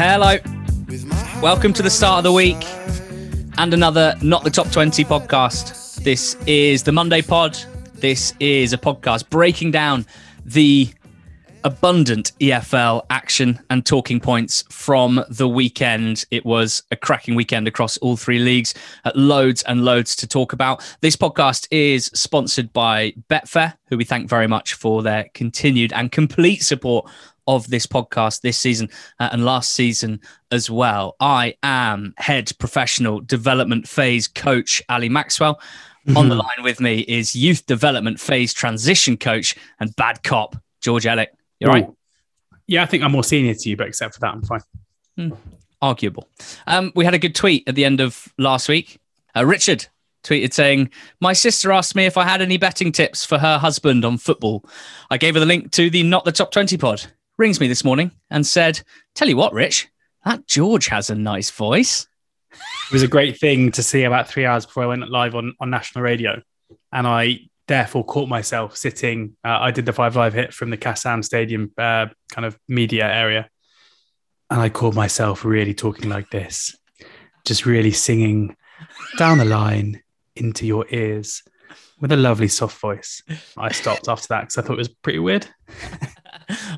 Hello. Welcome to the start of the week and another Not the Top 20 podcast. This is the Monday pod. This is a podcast breaking down the abundant EFL action and talking points from the weekend. It was a cracking weekend across all three leagues. Loads and loads to talk about. This podcast is sponsored by Betfair, who we thank very much for their continued and complete support of this podcast this season and last season as well. I am head professional development phase coach Ali Maxwell. On the line with me is youth development phase transition coach and bad cop George Ellick. You're right. Yeah, I think I'm more senior to you, but except for that, I'm fine. Arguable. We had a good tweet at the end of last week. Richard tweeted saying, "My sister asked me if I had any betting tips for her husband on football. I gave her the link to the Not the Top 20 pod. Rings me this morning and said, 'Tell you what, Rich, that George has a nice voice.'" It was a great thing to see about 3 hours before I went live on national radio. And I therefore caught myself sitting. I did the Five Live hit from the Kassam Stadium kind of media area. And I caught myself really talking like this, just really singing down the line into your ears with a lovely soft voice. I stopped after that because I thought it was pretty weird.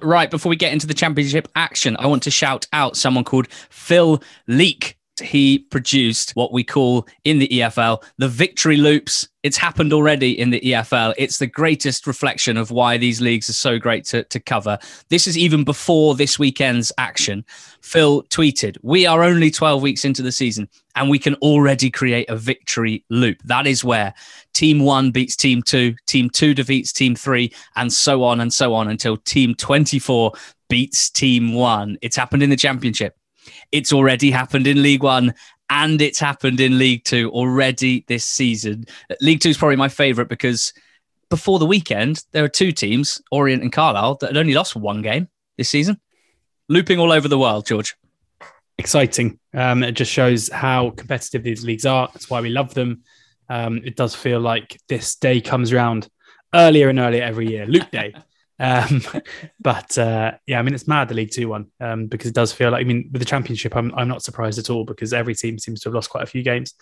Right, before we get into the championship action, I want to shout out someone called Phil Leek. He produced what we call in the EFL, the victory loops. It's happened already in the EFL. It's the greatest reflection of why these leagues are so great to cover. This is even before this weekend's action. Phil tweeted, "We are only 12 weeks into the season and we can already create a victory loop. That is where team one beats team two, team two defeats team three, and so on until team 24 beats team one." It's happened in the championship. It's already happened in League One and it's happened in League Two already this season. League Two is probably my favourite because before the weekend, there are two teams, Orient and Carlisle, that had only lost one game this season. Looping all over the world, George. Exciting. It just shows how competitive these leagues are. That's why we love them. It does feel like this day comes around earlier and earlier every year. Loop day. Yeah, I mean, it's mad, the League 2-1, because it does feel like, I mean, with the championship, I'm not surprised at all because every team seems to have lost quite a few games.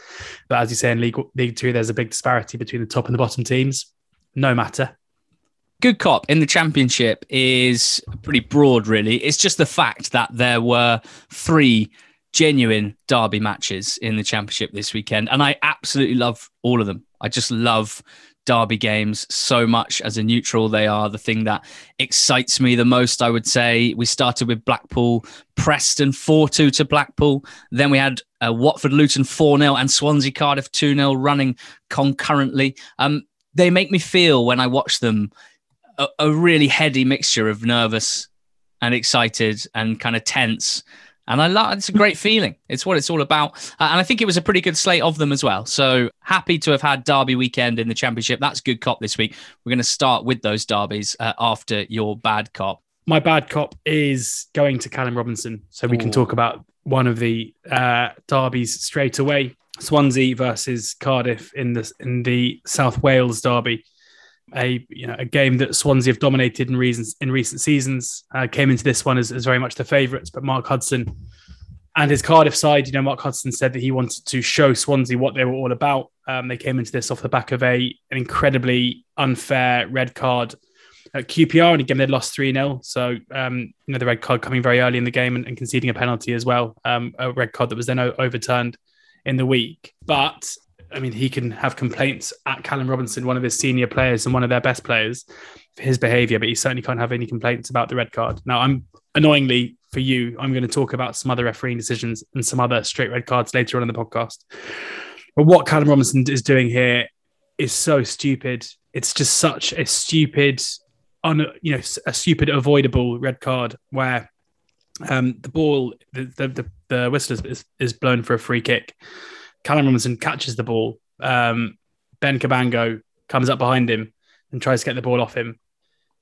But as you say, in League 2, there's a big disparity between the top and the bottom teams. No matter. Good cop in the championship is pretty broad, really. It's just the fact that there were three genuine derby matches in the championship this weekend. And I absolutely love all of them. I just love derby games so much. As a neutral, they are the thing that excites me the most, I would say. We started with Blackpool, Preston 4-2 to Blackpool. Then we had Watford, Luton 4-0 and Swansea, Cardiff 2-0 running concurrently. They make me feel, when I watch them, a really heady mixture of nervous and excited and kind of tense. And it's a great feeling. It's what it's all about. And I think it was a pretty good slate of them as well. So happy to have had derby weekend in the championship. That's good cop this week. We're going to start with those derbies after your bad cop. My bad cop is going to Callum Robinson. So we can talk about one of the derbies straight away. Swansea versus Cardiff in the South Wales derby. A game that Swansea have dominated in recent seasons, came into this one as very much the favourites, but Mark Hudson and his Cardiff side, Mark Hudson said that he wanted to show Swansea what they were all about. They came into this off the back of an incredibly unfair red card at QPR, and again, they'd lost 3-0. So, the red card coming very early in the game and conceding a penalty as well, a red card that was then overturned in the week. But I mean, he can have complaints at Callum Robinson, one of his senior players and one of their best players, for his behaviour, but he certainly can't have any complaints about the red card. Now, annoyingly for you, I'm going to talk about some other refereeing decisions and some other straight red cards later on in the podcast. But what Callum Robinson is doing here is so stupid. It's just such a stupid, avoidable red card where the ball, the whistle is blown for a free kick. Callum Robinson catches the ball. Ben Cabango comes up behind him and tries to get the ball off him.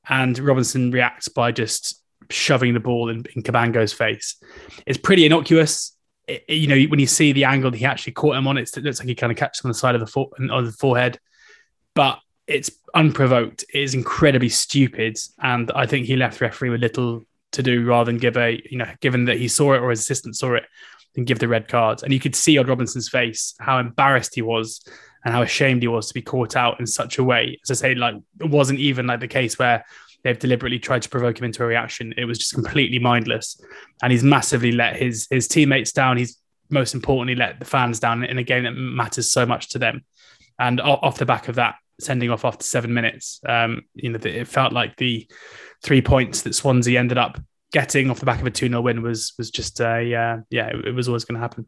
And Robinson reacts by just shoving the ball in Cabango's face. It's pretty innocuous. When you see the angle that he actually caught him on, it looks like he kind of catches on the side of the forehead. But it's unprovoked. It is incredibly stupid. And I think he left the referee with little to do rather than give a, you know, given that he saw it or his assistant saw it, and give the red cards. And you could see on Robinson's face how embarrassed he was and how ashamed he was to be caught out in such a way. As I say, like, it wasn't even like the case where they've deliberately tried to provoke him into a reaction. It was just completely mindless. And he's massively let his teammates down. He's most importantly let the fans down in a game that matters so much to them. And off the back of that, sending off after 7 minutes, you know, it felt like the 3 points that Swansea ended up getting off the back of a 2-0 win was just a, it was always going to happen.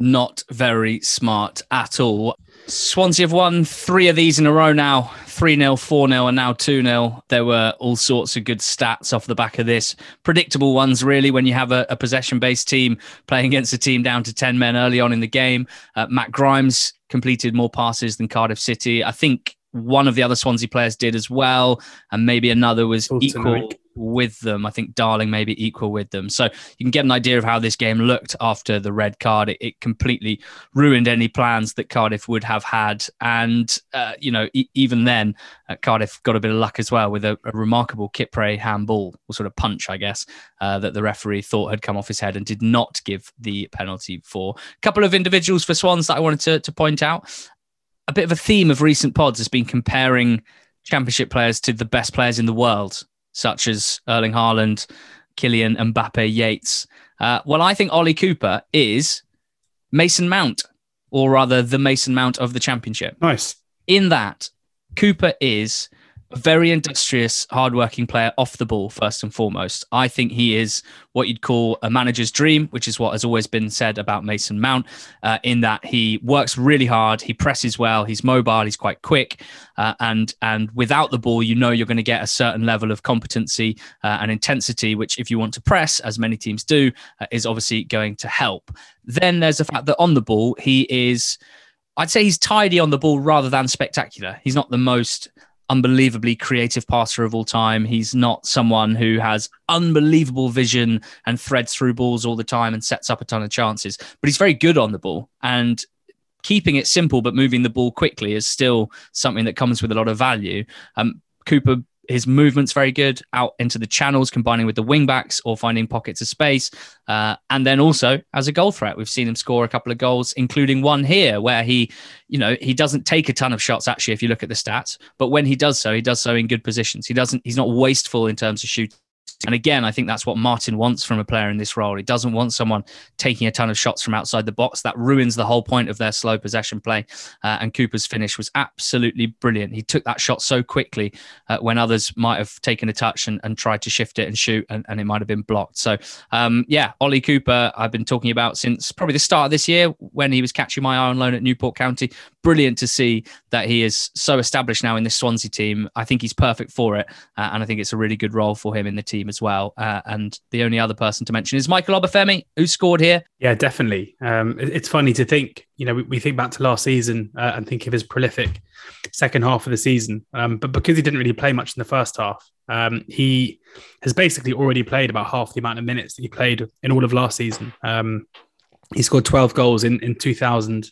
Not very smart at all. Swansea have won three of these in a row now, 3-0, 4-0 and now 2-0. There were all sorts of good stats off the back of this. Predictable ones, really, when you have a possession-based team playing against a team down to 10 men early on in the game. Matt Grimes completed more passes than Cardiff City. I think one of the other Swansea players did as well, and maybe another was equal with them. I think Darling may be equal with them. So you can get an idea of how this game looked after the red card. It completely ruined any plans that Cardiff would have had. And, even then, Cardiff got a bit of luck as well with a remarkable Kipre handball, or sort of punch, I guess, that the referee thought had come off his head and did not give the penalty for. A couple of individuals for Swans that I wanted to point out. A bit of a theme of recent pods has been comparing championship players to the best players in the world, such as Erling Haaland, Kylian Mbappe, Yates. Well, I think Ollie Cooper is Mason Mount, or rather the Mason Mount of the championship. Nice. In that, Cooper is a very industrious, hardworking player off the ball, first and foremost. I think he is what you'd call a manager's dream, which is what has always been said about Mason Mount, in that he works really hard, he presses well, he's mobile, he's quite quick, and without the ball, you know you're going to get a certain level of competency and intensity, which if you want to press, as many teams do, is obviously going to help. Then there's the fact that on the ball, I'd say he's tidy on the ball rather than spectacular. He's not the most unbelievably creative passer of all time. He's not someone who has unbelievable vision and threads through balls all the time and sets up a ton of chances, but he's very good on the ball, and keeping it simple but moving the ball quickly is still something that comes with a lot of value. Cooper, his movement's very good out into the channels, combining with the wing backs or finding pockets of space. And then also as a goal threat, we've seen him score a couple of goals, including one here where he doesn't take a ton of shots, actually, if you look at the stats, but when he does so in good positions. He's not wasteful in terms of shooting. And again, I think that's what Martin wants from a player in this role. He doesn't want someone taking a ton of shots from outside the box. That ruins the whole point of their slow possession play. And Cooper's finish was absolutely brilliant. He took that shot so quickly when others might have taken a touch and tried to shift it and shoot, and it might have been blocked. So, Ollie Cooper, I've been talking about since probably the start of this year when he was catching my eye on loan at Newport County. Brilliant to see that he is so established now in this Swansea team. I think he's perfect for it. And I think it's a really good role for him in the team as well. And the only other person to mention is Michael Obafemi, who scored here. Yeah, definitely. It's funny to think, we think back to last season and think of his prolific second half of the season. But because he didn't really play much in the first half, he has basically already played about half the amount of minutes that he played in all of last season. He scored 12 goals in 2,000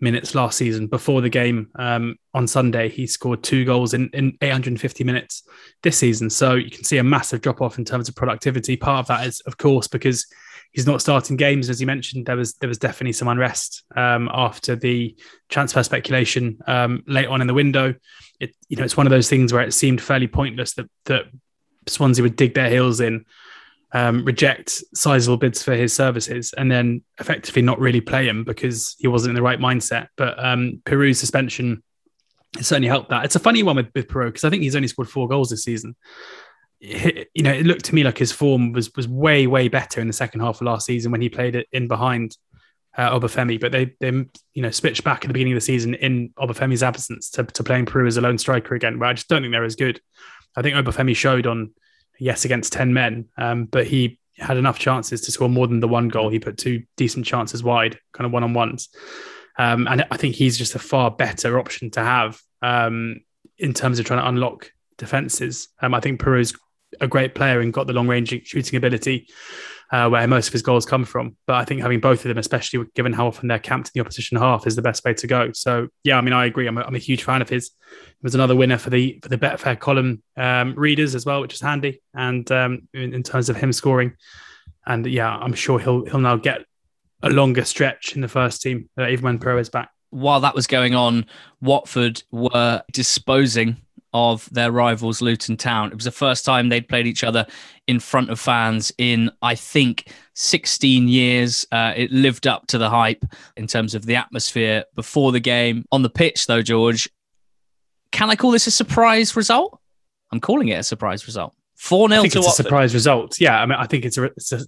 minutes last season. Before the game on Sunday, he scored 2 goals in 850 minutes this season. So you can see a massive drop off in terms of productivity. Part of that is, of course, because he's not starting games. As you mentioned, there was definitely some unrest after the transfer speculation late on in the window. It's one of those things where it seemed fairly pointless that Swansea would dig their heels in, reject sizable bids for his services, and then effectively not really play him because he wasn't in the right mindset. But Peru's suspension certainly helped that. It's a funny one with Peru because I think he's only scored 4 goals this season. It looked to me like his form was way, way better in the second half of last season when he played it in behind Obafemi, but they switched back at the beginning of the season in Obafemi's absence to playing Peru as a lone striker again, where I just don't think they're as good. I think Obafemi showed on yes against 10 men, but he had enough chances to score more than the 1 goal. He put 2 decent chances wide, kind of one-on-ones. And I think he's just a far better option to have in terms of trying to unlock defences. I think Peru's a great player and got the long-range shooting ability. where most of his goals come from. But I think having both of them, especially given how often they're camped in the opposition half, is the best way to go. So, yeah, I mean, I agree. I'm a huge fan of his. He was another winner for the Betfair column readers as well, which is handy. And in terms of him scoring, and yeah, I'm sure he'll now get a longer stretch in the first team, even when Peru is back. While that was going on, Watford were disposing of their rivals Luton Town. It was the first time they'd played each other in front of fans in, I think, 16 years. It lived up to the hype in terms of the atmosphere before the game. On the pitch, though, George, can I call this a surprise result? I'm calling it a surprise result. 4-0 to Watford. I think it's a surprise result. Yeah, I mean, I think it's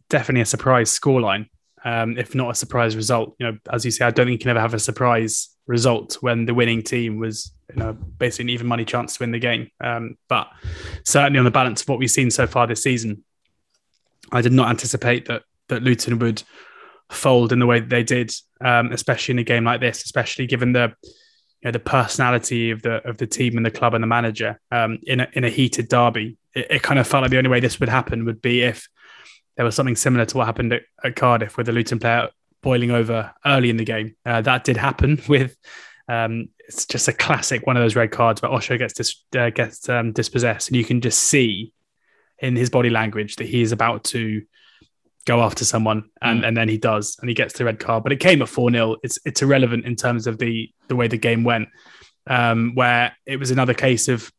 definitely a surprise scoreline. If not a surprise result, you know, as you say, I don't think you can ever have a surprise result when the winning team was, you know, basically an even money chance to win the game. But certainly on the balance of what we've seen so far this season, I did not anticipate that Luton would fold in the way that they did, especially in a game like this, especially given the personality of the team and the club and the manager in a heated derby. It kind of felt like the only way this would happen would be if there was something similar to what happened at Cardiff with the Luton player boiling over early in the game. That did happen with, it's just a classic one of those red cards where Osho gets dispossessed, and you can just see in his body language that he is about to go after someone, and then he does, and he gets the red card. But it came at 4-0. It's irrelevant in terms of the way the game went, where it was another case of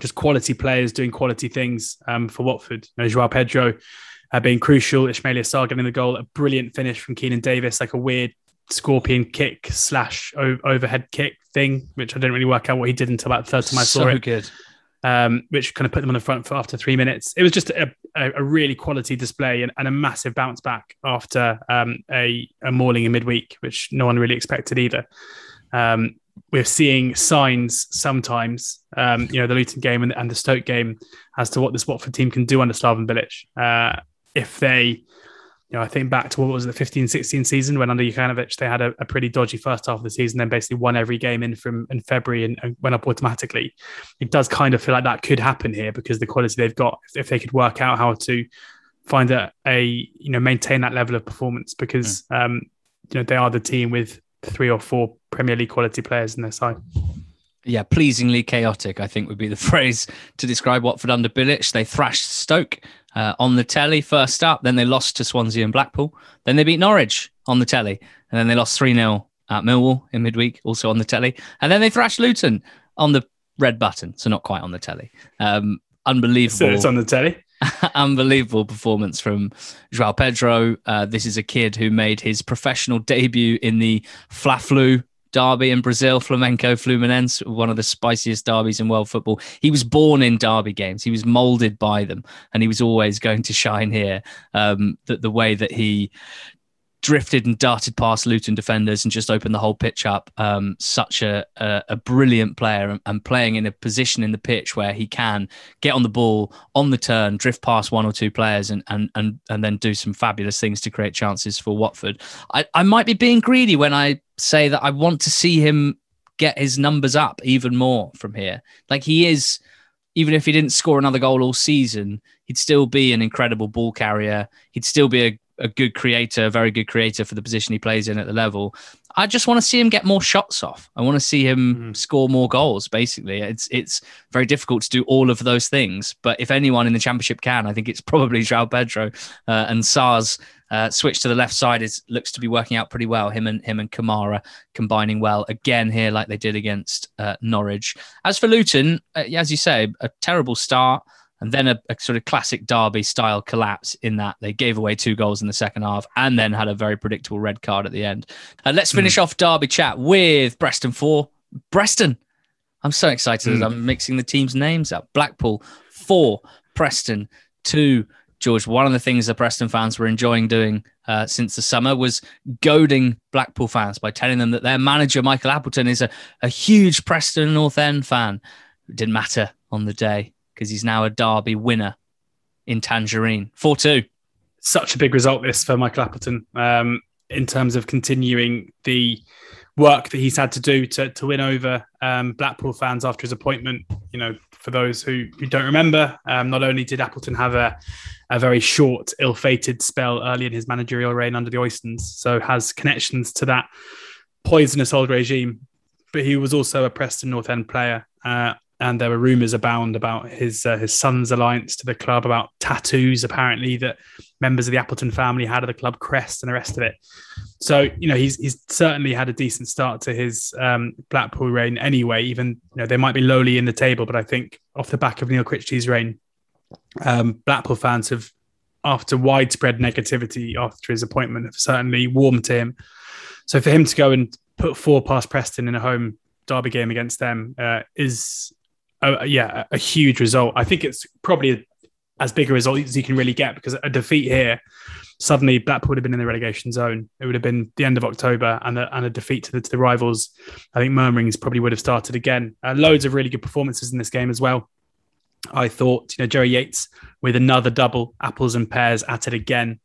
just quality players doing quality things for Watford. You know, Joao Pedro being crucial, Ismail Sarr getting the goal, a brilliant finish from Keenan Davis, like a weird scorpion kick / overhead kick thing, which I didn't really work out what he did until about the third time I saw it. So good. Which kind of put them on the front foot after 3 minutes. It was just a really quality display and a massive bounce back after a mauling in midweek, which no one really expected either. We're seeing signs sometimes, the Luton game and the Stoke game as to what this Watford team can do under Slaven Bilic. If they, I think back to what was the 15-16 season when under Jukanovic, they had a pretty dodgy first half of the season, then basically won every game in February and went up automatically. It does kind of feel like that could happen here because the quality they've got, if they could work out how to find maintain that level of performance, because, they are the team with 3 or 4 Premier League quality players in their side. Yeah, pleasingly chaotic, I think would be the phrase to describe Watford under Bilic. They thrashed Stoke on the telly first up, then they lost to Swansea and Blackpool, then they beat Norwich on the telly, and then they lost 3-0 at Millwall in midweek, also on the telly, and then they thrashed Luton on the red button, so not quite on the telly. Unbelievable. So it's on the telly. Unbelievable performance from Joao Pedro. This is a kid who made his professional debut in the Fla-Flu derby in Brazil, Flamengo Fluminense, one of the spiciest derbies in world football. He was born in derby games. He was moulded by them, and he was always going to shine here. The way that he drifted and darted past Luton defenders and just opened the whole pitch up. Such a brilliant player, and playing in a position in the pitch where he can get on the ball, on the turn, drift past 1 or 2 players and then do some fabulous things to create chances for Watford. I might be being greedy when I say that I want to see him get his numbers up even more from here. Like he is, even if he didn't score another goal all season, he'd still be an incredible ball carrier. He'd still be a good creator, a very good creator for the position he plays in at the level. I just want to see him get more shots off. I want to see him score more goals, basically. It's very difficult to do all of those things, but if anyone in the Championship can, I think it's probably Joao Pedro, and Sarr's switch to the left side looks to be working out pretty well. Him and Kamara combining well again here, like they did against Norwich. As for Luton, as you say, a terrible start. And then a sort of classic derby style collapse in that they gave away 2 goals in the second half and then had a very predictable red card at the end. Let's finish off derby chat with Preston 4. Preston. I'm so excited that I'm mixing the team's names up. Blackpool 4, Preston 2. George, one of the things the Preston fans were enjoying doing since the summer was goading Blackpool fans by telling them that their manager, Michael Appleton, is a huge Preston North End fan. It didn't matter on the day, because he's now a derby winner in Tangerine. 4-2. Such a big result this for Michael Appleton in terms of continuing the work that he's had to do to win over Blackpool fans after his appointment. You know, for those who don't remember, not only did Appleton have a very short, ill-fated spell early in his managerial reign under the Oystons, so has connections to that poisonous old regime, but he was also a Preston North End player, and there were rumours abound about his son's alliance to the club, about tattoos apparently that members of the Appleton family had of the club crest and the rest of it. So you know he's certainly had a decent start to his Blackpool reign anyway. Even they might be lowly in the table, but I think off the back of Neil Critchley's reign, Blackpool fans have, after widespread negativity after his appointment, have certainly warmed to him. So for him to go and put four past Preston in a home derby game against them is a huge result. I think it's probably as big a result as you can really get, because a defeat here, suddenly Blackpool would have been in the relegation zone. It would have been the end of October, and a defeat to the rivals, I think murmurings probably would have started again. Loads of really good performances in this game as well. I thought, Jerry Yates with another double, apples and pears at it again,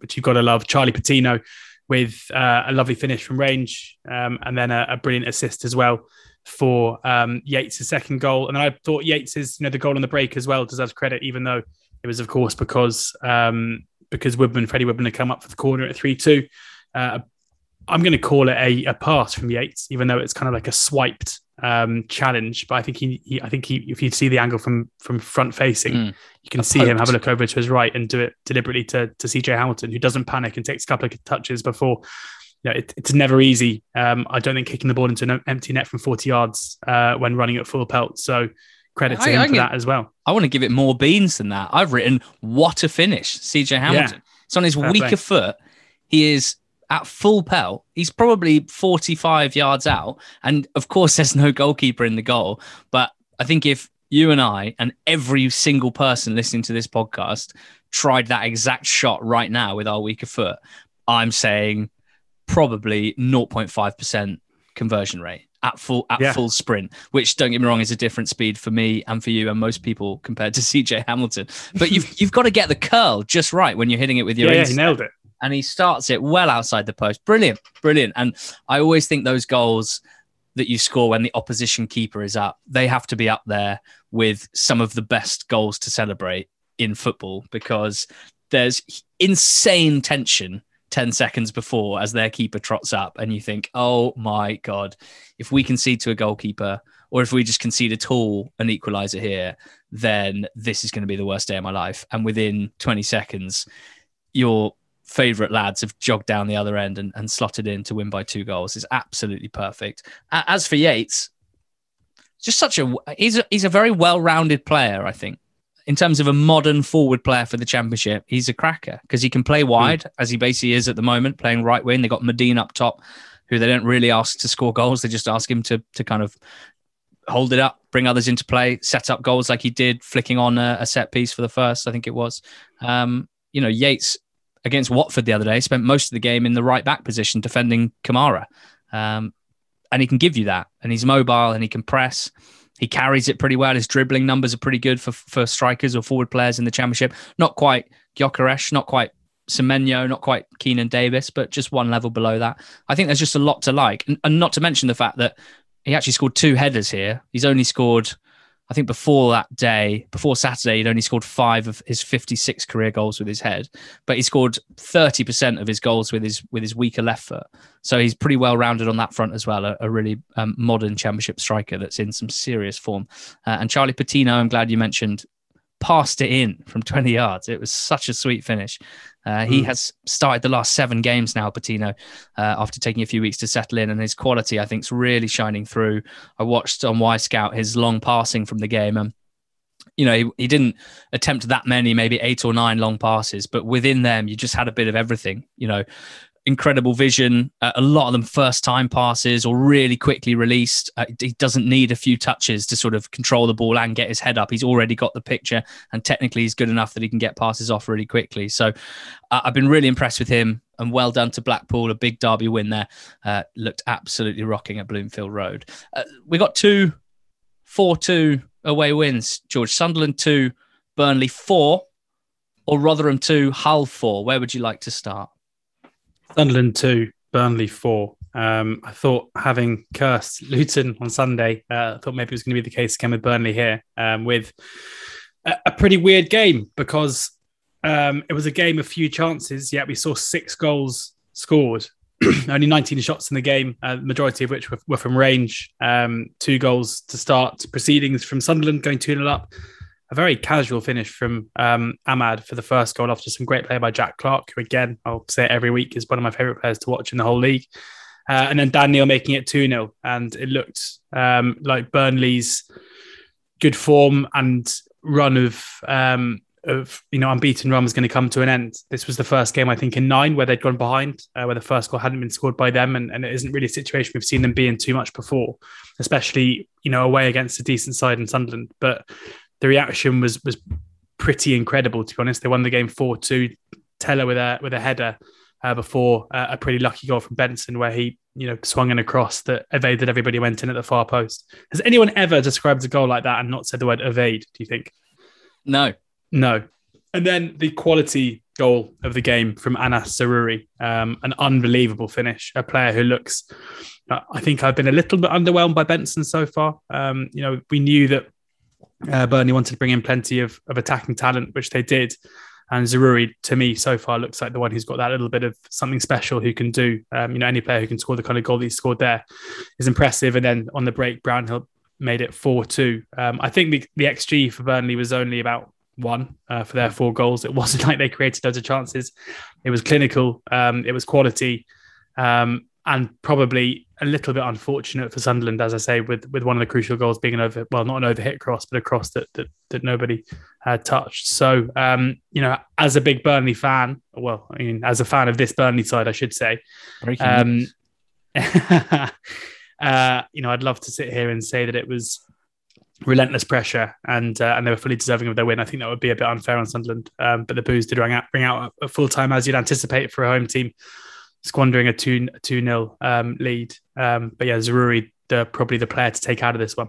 which you've got to love. Charlie Patino with a lovely finish from range, and then a brilliant assist as well for Yates' second goal. And then I thought Yates's, the goal on the break as well deserves credit, even though it was, of course, because Freddie Woodman had come up for the corner at 3-2. I'm going to call it a pass from Yates, even though it's kind of like a swiped challenge. But I think he if you see the angle from front facing, you can see him have a look over to his right and do it deliberately to CJ Hamilton, who doesn't panic and takes a couple of touches before. It's never easy. I don't think kicking the ball into an empty net from 40 yards when running at full pelt. So credit to him for that as well. I want to give it more beans than that. I've written, what a finish, CJ Hamilton. Yeah. It's on his weaker foot. He is at full pelt. He's probably 45 yards out. And of course, there's no goalkeeper in the goal. But I think if you and I and every single person listening to this podcast tried that exact shot right now with our weaker foot, I'm saying probably 0.5% conversion rate at full sprint, which, don't get me wrong, is a different speed for me and for you and most people compared to CJ Hamilton. But you've got to get the curl just right when you're hitting it with your instep. He nailed it. And he starts it well outside the post. Brilliant, brilliant. And I always think those goals that you score when the opposition keeper is up, they have to be up there with some of the best goals to celebrate in football, because there's insane tension 10 seconds before as their keeper trots up, and you think, oh my God, if we concede to a goalkeeper, or if we just concede at all an equaliser here, then this is going to be the worst day of my life. And within 20 seconds, your favourite lads have jogged down the other end and slotted in to win by 2 goals. It's absolutely perfect. As for Yates, just he's a very well-rounded player, I think. In terms of a modern forward player for the Championship, he's a cracker because he can play wide, as he basically is at the moment, playing right wing. They got Medine up top, who they don't really ask to score goals. They just ask him to kind of hold it up, bring others into play, set up goals like he did, flicking on a set piece for the first, I think it was. Yates against Watford the other day spent most of the game in the right back position defending Kamara. And he can give you that. And he's mobile and he can press. He carries it pretty well. His dribbling numbers are pretty good for strikers or forward players in the Championship. Not quite Gyokeres, not quite Semenyo, not quite Keenan Davis, but just one level below that. I think there's just a lot to like. And not to mention the fact that he actually scored 2 headers here. He's only scored, I think before Saturday, he'd only scored 5 of his 56 career goals with his head. But he scored 30% of his goals with his weaker left foot. So he's pretty well-rounded on that front as well, a really modern Championship striker that's in some serious form. And Charlie Patino, I'm glad you mentioned, passed it in from 20 yards. It was such a sweet finish. He has started the last 7 games now, Patino, after taking a few weeks to settle in, and his quality, I think, is really shining through. I watched on Scout his long passing from the game, and he didn't attempt that many, maybe 8 or 9 long passes, but within them, you just had a bit of everything. Incredible vision, a lot of them first-time passes or really quickly released. He doesn't need a few touches to sort of control the ball and get his head up. He's already got the picture, and technically he's good enough that he can get passes off really quickly. So I've been really impressed with him, and well done to Blackpool. A big derby win there. Looked absolutely rocking at Bloomfield Road. We got 2 4-2 away wins, George. Sunderland 2, Burnley 4, or Rotherham 2, Hull 4. Where would you like to start? Sunderland 2, Burnley 4. I thought, having cursed Luton on Sunday, I thought maybe it was going to be the case again with Burnley here, with a pretty weird game, because it was a game of few chances, yet we saw 6 goals scored. Only 19 shots in the game, majority of which were from range. 2 goals to start proceedings from Sunderland, going 2-0 up. A very casual finish from Ahmad for the first goal, after some great play by Jack Clark, who, again, I'll say it every week, is one of my favourite players to watch in the whole league. And then Dan Neil making it 2-0. And it looked like Burnley's good form and run of unbeaten run was going to come to an end. This was the first game, I think, in 9 where they'd gone behind, where the first goal hadn't been scored by them, and it isn't really a situation we've seen them be in too much before, especially away against a decent side in Sunderland. But the reaction was pretty incredible, to be honest. They won the game 4-2. Taylor with a header before a pretty lucky goal from Benson, where he swung in a cross that evaded everybody, went in at the far post. Has anyone ever described a goal like that and not said the word evade, do you think? No. And then the quality goal of the game from Anas Saruri, an unbelievable finish. A player who looks, I think I've been a little bit underwhelmed by Benson so far. We knew that Burnley wanted to bring in plenty of attacking talent, which they did. And Saruri, to me, so far looks like the one who's got that little bit of something special who can do. Any player who can score the kind of goal that he scored there is impressive. And then on the break, Brownhill made it 4-2. I think the XG for Burnley was only about 1 for their 4 goals. It wasn't like they created loads of chances. It was clinical. It was quality, and probably a little bit unfortunate for Sunderland, as I say, with one of the crucial goals being not an overhit cross, but a cross that nobody had touched. So, as a big Burnley fan, as a fan of this Burnley side, I should say, I'd love to sit here and say that it was relentless pressure and they were fully deserving of their win. I think that would be a bit unfair on Sunderland, but the boos did ring out at full time, as you'd anticipate for a home team squandering a 2-0 lead. But yeah, Saruri, probably the player to take out of this one.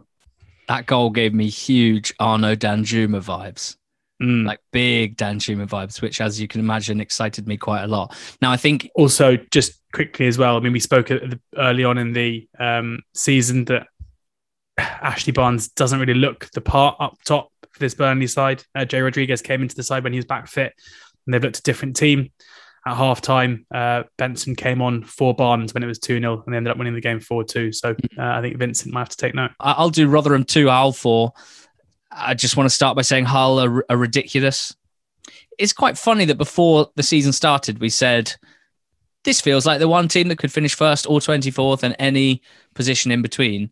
That goal gave me huge Arno Danjuma vibes, like big Danjuma vibes, which, as you can imagine, excited me quite a lot. Now, I think also just quickly as well, I mean, we spoke early on in the season that Ashley Barnes doesn't really look the part up top for this Burnley side. Jay Rodriguez came into the side when he was back fit, and they've looked a different team. At halftime, Benson came on for Barnes when it was 2-0, and they ended up winning the game 4-2. So I think Vincent might have to take note. I'll do Rotherham 2, Hull 4. I just want to start by saying Hull are ridiculous. It's quite funny that before the season started, we said, this feels like the one team that could finish first or 24th and any position in between.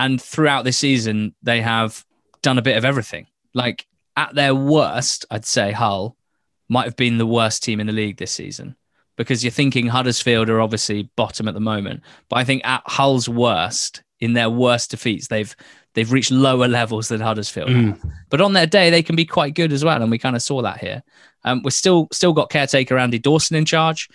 And throughout this season, they have done a bit of everything. Like, at their worst, I'd say Hull might have been the worst team in the league this season, because you're thinking Huddersfield are obviously bottom at the moment. But I think at Hull's worst, in their worst defeats, they've reached lower levels than Huddersfield. But on their day, they can be quite good as well. And we kind of saw that here. We've still got caretaker Andy Dawson in charge.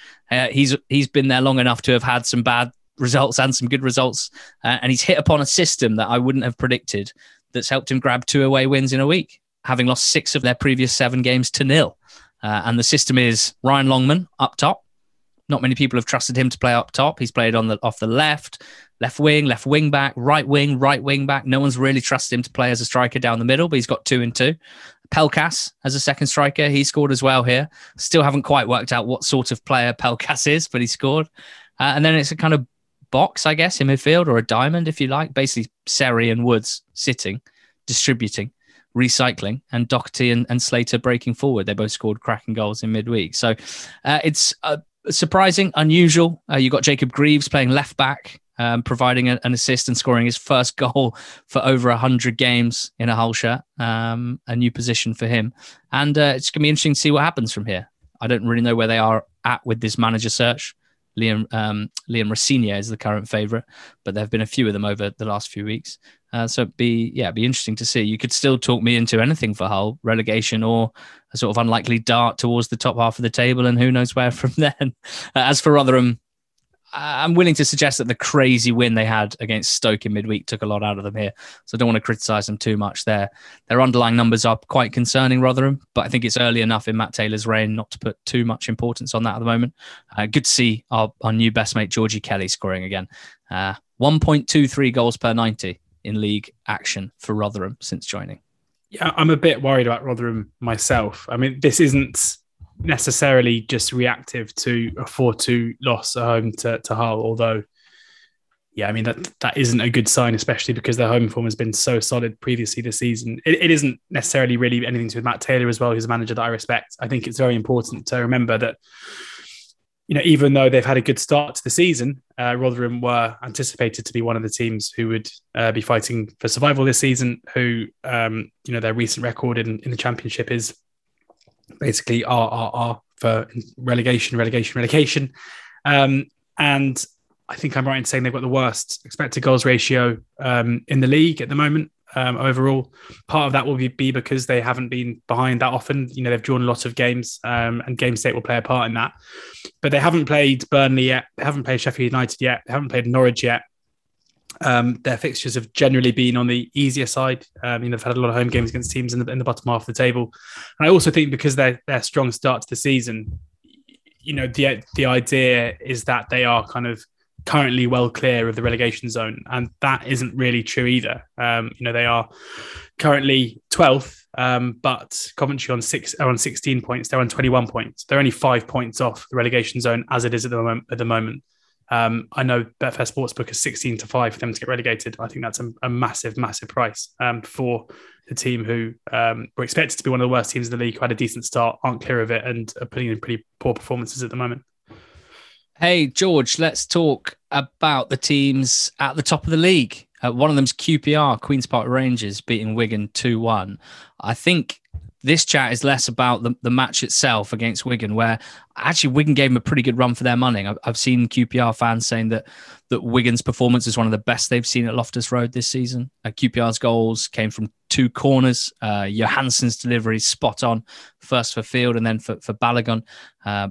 He's been there long enough to have had some bad results and some good results, and he's hit upon a system that I wouldn't have predicted that's helped him grab 2 away wins in a week, having lost 6 of their previous 7 games to nil. And the system is Ryan Longman up top. Not many people have trusted him to play up top. He's played off the left wing, left wing back, right wing, right wing back. No one's really trusted him to play as a striker down the middle, but he's got 2 and 2. Pelkas as a second striker, he scored as well here. Still haven't quite worked out what sort of player Pelkas is, but he scored. And then it's a kind of box, I guess, in midfield, or a diamond, if you like. Basically, Seri and Woods sitting, distributing, recycling, and Doherty and Slater breaking forward. They both scored cracking goals in midweek. So it's surprising, unusual. You've got Jacob Greaves playing left back, providing an assist and scoring his first goal for over 100 games in a Hull shirt. A new position for him. And it's going to be interesting to see what happens from here. I don't really know where they are at with this manager search. Liam Rossinier is the current favourite, but there have been a few of them over the last few weeks. So it'd be interesting to see. You could still talk me into anything for Hull, relegation or a sort of unlikely dart towards the top half of the table, and who knows where from then. As for Rotherham, I'm willing to suggest that the crazy win they had against Stoke in midweek took a lot out of them here. So I don't want to criticise them too much there. Their underlying numbers are quite concerning, Rotherham, but I think it's early enough in Matt Taylor's reign not to put too much importance on that at the moment. Good to see our new best mate, Georgie Kelly, scoring again. 1.23 goals per 90 in league action for Rotherham since joining. Yeah, I'm a bit worried about Rotherham myself. I mean, this isn't necessarily just reactive to a 4-2 loss at home to Hull, although, yeah, I mean, that isn't a good sign, especially because their home form has been so solid previously this season. It isn't necessarily really anything to do with Matt Taylor as well, who's a manager that I respect. I think it's very important to remember that, you know, even though they've had a good start to the season, Rotherham were anticipated to be one of the teams who would be fighting for survival this season, who, you know, their recent record in the Championship is basically RRR for relegation. And I think I'm right in saying they've got the worst expected goals ratio in the league at the moment overall. Part of that will be because they haven't been behind that often. You know, they've drawn a lot of games and game state will play a part in that. But they haven't played Burnley yet. They haven't played Sheffield United yet. They haven't played Norwich yet. Their fixtures have generally been on the easier side. You know, they've had a lot of home games against teams in the bottom half of the table. And I also think because their strong start to the season, you know, the idea is that they are kind of currently well clear of the relegation zone. And that isn't really true either. You know, they are currently 12th, but Coventry are on 16 points. They're on 21 points. They're only 5 points off the relegation zone as it is at the moment. I know Betfair Sportsbook is 16-5 for them to get relegated. I think that's a massive, massive price for the team who were expected to be one of the worst teams in the league, who had a decent start, aren't clear of it, and are putting in pretty poor performances at the moment. Hey, George, let's talk about the teams at the top of the league. One of them's QPR, Queen's Park Rangers, beating Wigan 2-1. I think this chat is less about the match itself against Wigan, where actually Wigan gave them a pretty good run for their money. I've seen QPR fans saying that Wigan's performance is one of the best they've seen at Loftus Road this season. QPR's goals came from two corners. Johansson's delivery spot on, first for Field and then for Balogun.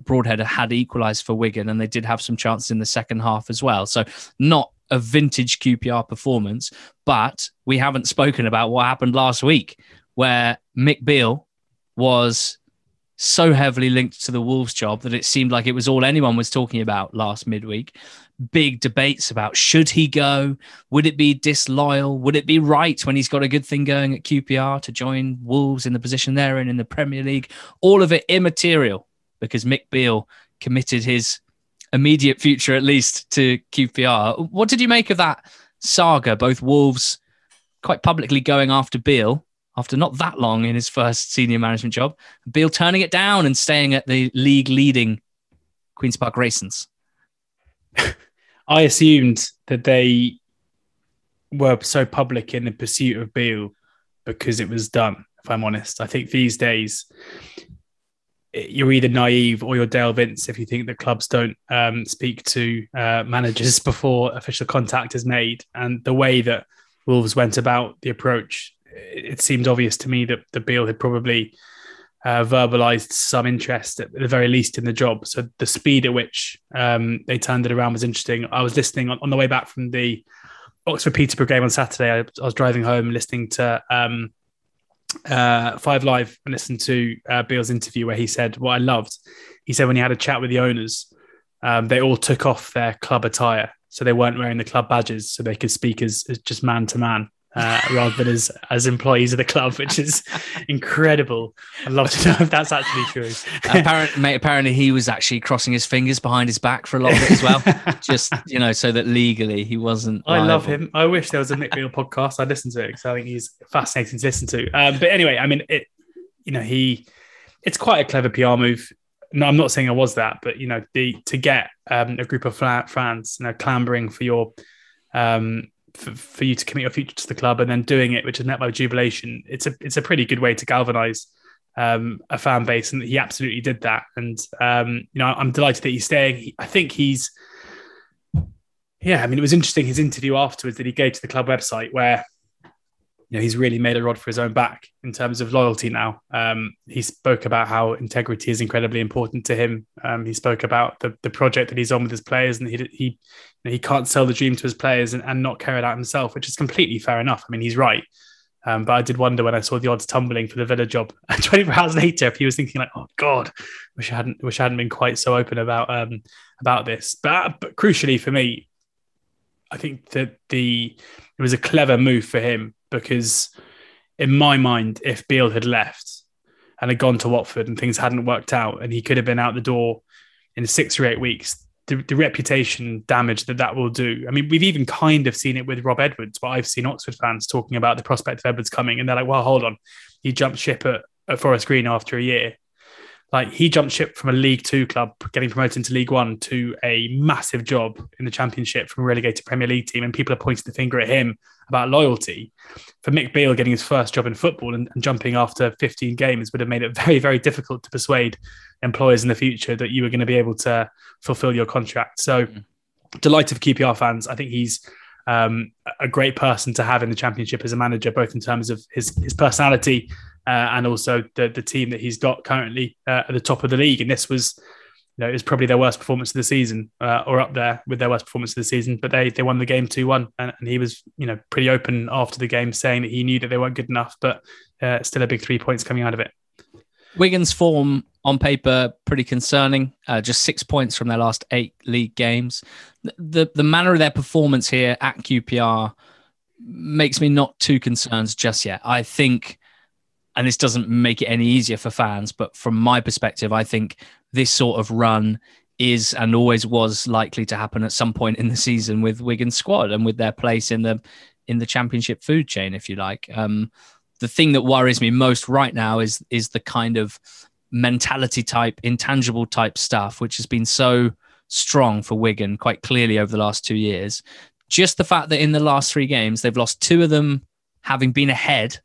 Broadhead had equalised for Wigan, and they did have some chances in the second half as well. So not a vintage QPR performance, but we haven't spoken about what happened last week, where Mick Beale was so heavily linked to the Wolves job that it seemed like it was all anyone was talking about last midweek. Big debates about should he go? Would it be disloyal? Would it be right when he's got a good thing going at QPR to join Wolves in the position they're in the Premier League? All of it immaterial because Mick Beale committed his immediate future, at least, to QPR. What did you make of that saga? Both Wolves quite publicly going after Beale after not that long in his first senior management job, Beale turning it down and staying at the league-leading Queen's Park Racers. I assumed that they were so public in the pursuit of Beale because it was done, if I'm honest. I think these days, you're either naive or you're Dale Vince if you think that clubs don't speak to managers before official contact is made. And the way that Wolves went about the approach, it seemed obvious to me that the Beale had probably verbalised some interest at the very least in the job. So the speed at which they turned it around was interesting. I was listening on the way back from the Oxford-Peterborough game on Saturday. I was driving home listening to Five Live and listened to Beale's interview where he said what I loved. He said when he had a chat with the owners, they all took off their club attire. So they weren't wearing the club badges, so they could speak as just man to man. Rather than as employees of the club, which is incredible. I'd love to know if that's actually true. Apparently he was actually crossing his fingers behind his back for a lot of it as well. Just, you know, so that legally he wasn't liable. I love him. I wish there was a Mick Beale podcast. I'd listen to it because I think he's fascinating to listen to. But anyway, I mean, it's quite a clever PR move. No, I'm not saying I was that, but, you know, to get a group of fans, you know, clambering for your... For you to commit your future to the club and then doing it, which is met by jubilation, it's a pretty good way to galvanise a fan base, and he absolutely did that. And you know, I'm delighted that he's staying. I mean, it was interesting his interview afterwards that he gave to the club website, where you know, he's really made a rod for his own back in terms of loyalty now. He spoke about how integrity is incredibly important to him. He spoke about the project that he's on with his players, and he can't sell the dream to his players and not carry it out himself, which is completely fair enough. I mean, he's right. But I did wonder when I saw the odds tumbling for the Villa job 24 hours later, if he was thinking like, "Oh God, wish I hadn't been quite so open about this." But crucially for me, I think that it was a clever move for him, because in my mind, if Beale had left and had gone to Watford and things hadn't worked out and he could have been out the door in 6 or 8 weeks, the reputation damage that will do. I mean, we've even kind of seen it with Rob Edwards, but I've seen Oxford fans talking about the prospect of Edwards coming, and they're like, well, hold on. He jumped ship at Forest Green after a year. Like, he jumped ship from a League Two club, getting promoted into League One, to a massive job in the Championship from a relegated Premier League team, and people are pointing the finger at him about loyalty. For Mick Beale, getting his first job in football and jumping after 15 games would have made it very, very difficult to persuade employers in the future that you were going to be able to fulfil your contract. So, delighted for QPR fans. I think he's a great person to have in the Championship as a manager, both in terms of his personality and also the team that he's got currently at the top of the league. And this was, you know, it was probably their worst performance of the season, or up there with their worst performance of the season. But they won the game 2-1, and he was, you know, pretty open after the game saying that he knew that they weren't good enough, but still a big 3 points coming out of it. Wigan's form on paper pretty concerning, just 6 points from their last 8 league games. The manner of their performance here at QPR makes me not too concerned just yet. I think, and this doesn't make it any easier for fans, but from my perspective, I think this sort of run is and always was likely to happen at some point in the season with Wigan's squad and with their place in the Championship food chain, if you like. The thing that worries me most right now is the kind of mentality type, intangible type stuff, which has been so strong for Wigan quite clearly over the last 2 years. Just the fact that in the last 3 games, they've lost 2 of them having been ahead,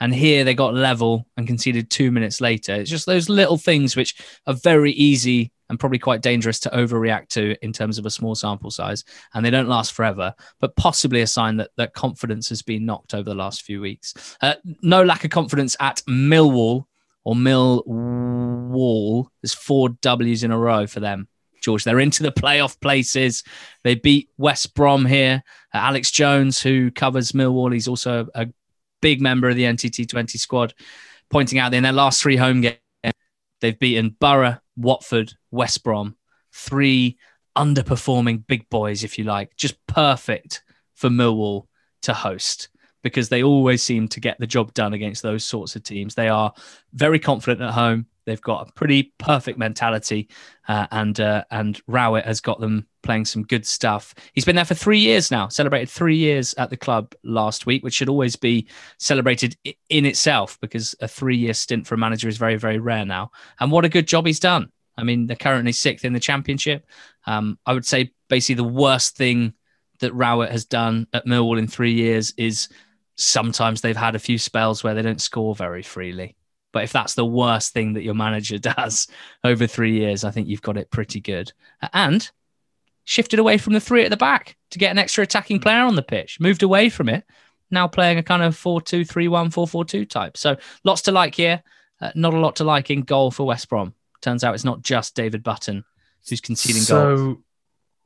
and here they got level and conceded 2 minutes later. It's just those little things which are very easy and probably quite dangerous to overreact to in terms of a small sample size, and they don't last forever, but possibly a sign that confidence has been knocked over the last few weeks. No lack of confidence at Millwall, or Millwall. There's 4 W's in a row for them, George. They're into the playoff places. They beat West Brom here. Alex Jones, who covers Millwall, he's also a big member of the NTT20 squad, pointing out that in their last 3 home games, they've beaten Borough, Watford, West Brom, 3 underperforming big boys, if you like, just perfect for Millwall to host, because they always seem to get the job done against those sorts of teams. They are very confident at home. They've got a pretty perfect mentality, and Rowett has got them playing some good stuff. He's been there for 3 years now, celebrated 3 years at the club last week, which should always be celebrated in itself, because a 3-year stint for a manager is very, very rare now. And what a good job he's done. I mean, they're currently 6th in the Championship. I would say basically the worst thing that Rowett has done at Millwall in 3 years is sometimes they've had a few spells where they don't score very freely. But if that's the worst thing that your manager does over 3 years, I think you've got it pretty good. And shifted away from the 3 at the back to get an extra attacking player on the pitch, moved away from it, now playing a kind of 4-2, 3-1, 4-4-2 type. So lots to like here, not a lot to like in goal for West Brom. Turns out it's not just David Button who's conceding goals. So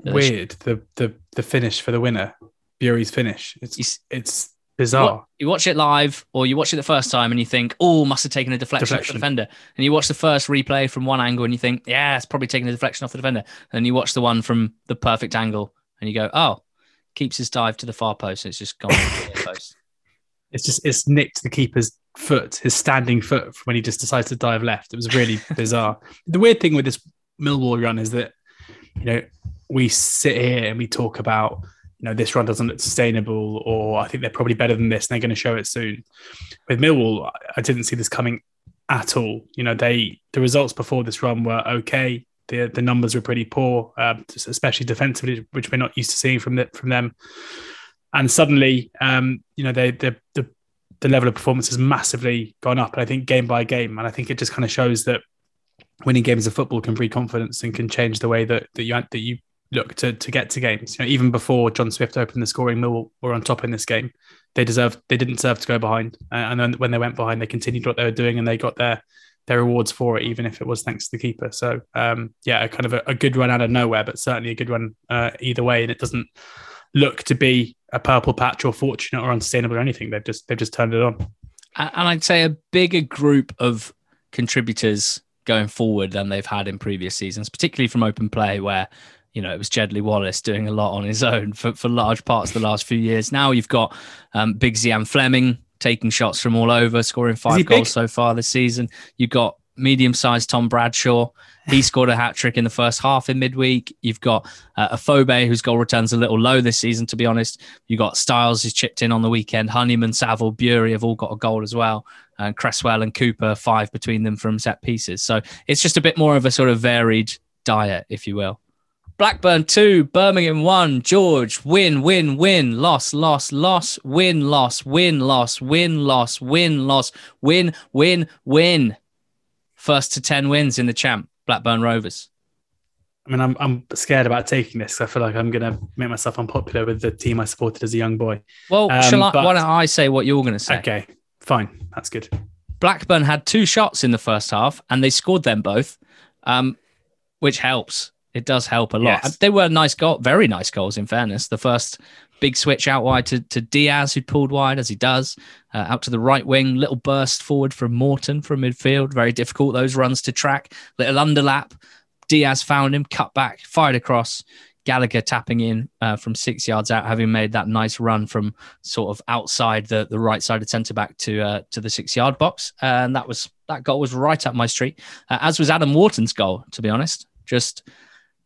weird, the finish for the winner, Bury's finish. It's bizarre. You watch it live, or you watch it the first time and you think, oh, must have taken a deflection off the defender. And you watch the first replay from one angle and you think, yeah, it's probably taken a deflection off the defender. And you watch the one from the perfect angle and you go, oh, keeps his dive to the far post. And it's just gone to the post. It's nicked the keeper's foot, his standing foot, when he just decides to dive left. It was really bizarre. The weird thing with this Millwall run is that, you know, we sit here and we talk about, you know, this run doesn't look sustainable, or I think they're probably better than this and they're going to show it soon. With Millwall, I didn't see this coming at all. You know, the results before this run were okay. The numbers were pretty poor, especially defensively, which we're not used to seeing from them. And suddenly, you know, the level of performance has massively gone up, and I think game by game. And I think it just kind of shows that winning games of football can breed confidence and can change the way that you look to get to games. You know, even before John Swift opened the scoring, Millwall were on top in this game. They didn't deserve to go behind, and then when they went behind, they continued what they were doing, and they got their rewards for it, even if it was thanks to the keeper. So kind of a good run out of nowhere, but certainly a good run either way. And it doesn't look to be a purple patch or fortunate or unsustainable or anything. They've just turned it on. And I'd say a bigger group of contributors going forward than they've had in previous seasons, particularly from open play, where it was Jedley Wallace doing a lot on his own for large parts of the last few years. Now you've got big Zian Fleming taking shots from all over, scoring 5 goals so far this season. You've got medium-sized Tom Bradshaw. He scored a hat-trick in the first half in midweek. You've got Afobe, whose goal return's a little low this season, to be honest. You've got Stiles, who's chipped in on the weekend. Honeyman, Saville, Bury have all got a goal as well. And Cresswell and Cooper, 5 between them from set pieces. So it's just a bit more of a sort of varied diet, if you will. Blackburn 2, Birmingham 1, George, win, win, win, loss, win, loss, win, loss, win, loss, win, loss, win, win, win. First to 10 wins in the champ, Blackburn Rovers. I mean, I'm scared about taking this. I feel like I'm going to make myself unpopular with the team I supported as a young boy. Well, why don't I say what you're going to say? Okay, fine. That's good. Blackburn had 2 shots in the first half and they scored them both, which helps. It does help a lot. Yes. They were very nice goals, in fairness. The first big switch out wide to Diaz, who pulled wide, as he does, out to the right wing. Little burst forward from Morton from midfield. Very difficult, those runs to track. Little underlap. Diaz found him, cut back, fired across. Gallagher tapping in from 6 yards out, having made that nice run from sort of outside the right side of centre-back to the 6-yard box. And that goal was right up my street, as was Adam Wharton's goal, to be honest.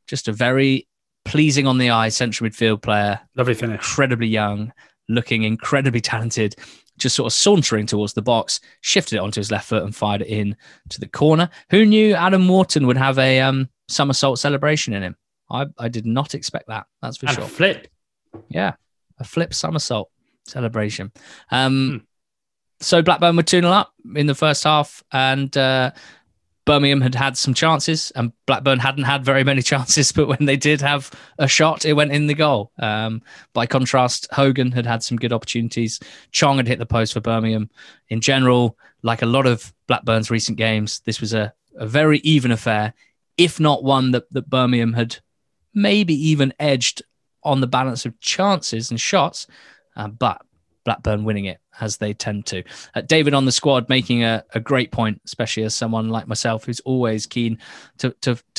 Just a very pleasing on the eye central midfield player. Lovely finish. Incredibly young, looking incredibly talented, just sort of sauntering towards the box, shifted it onto his left foot and fired it in to the corner. Who knew Adam Wharton would have a somersault celebration in him? I did not expect that. That's for sure. A flip. Yeah, a flip somersault celebration. So Blackburn were 2-0 up in the first half, and Birmingham had some chances, and Blackburn hadn't had very many chances, but when they did have a shot, it went in the goal. By contrast, Hogan had some good opportunities. Chong had hit the post for Birmingham. In general, like a lot of Blackburn's recent games, this was a very even affair, if not one that Birmingham had maybe even edged on the balance of chances and shots, but Blackburn winning it, as they tend to. David on the squad making a great point, especially as someone like myself who's always keen to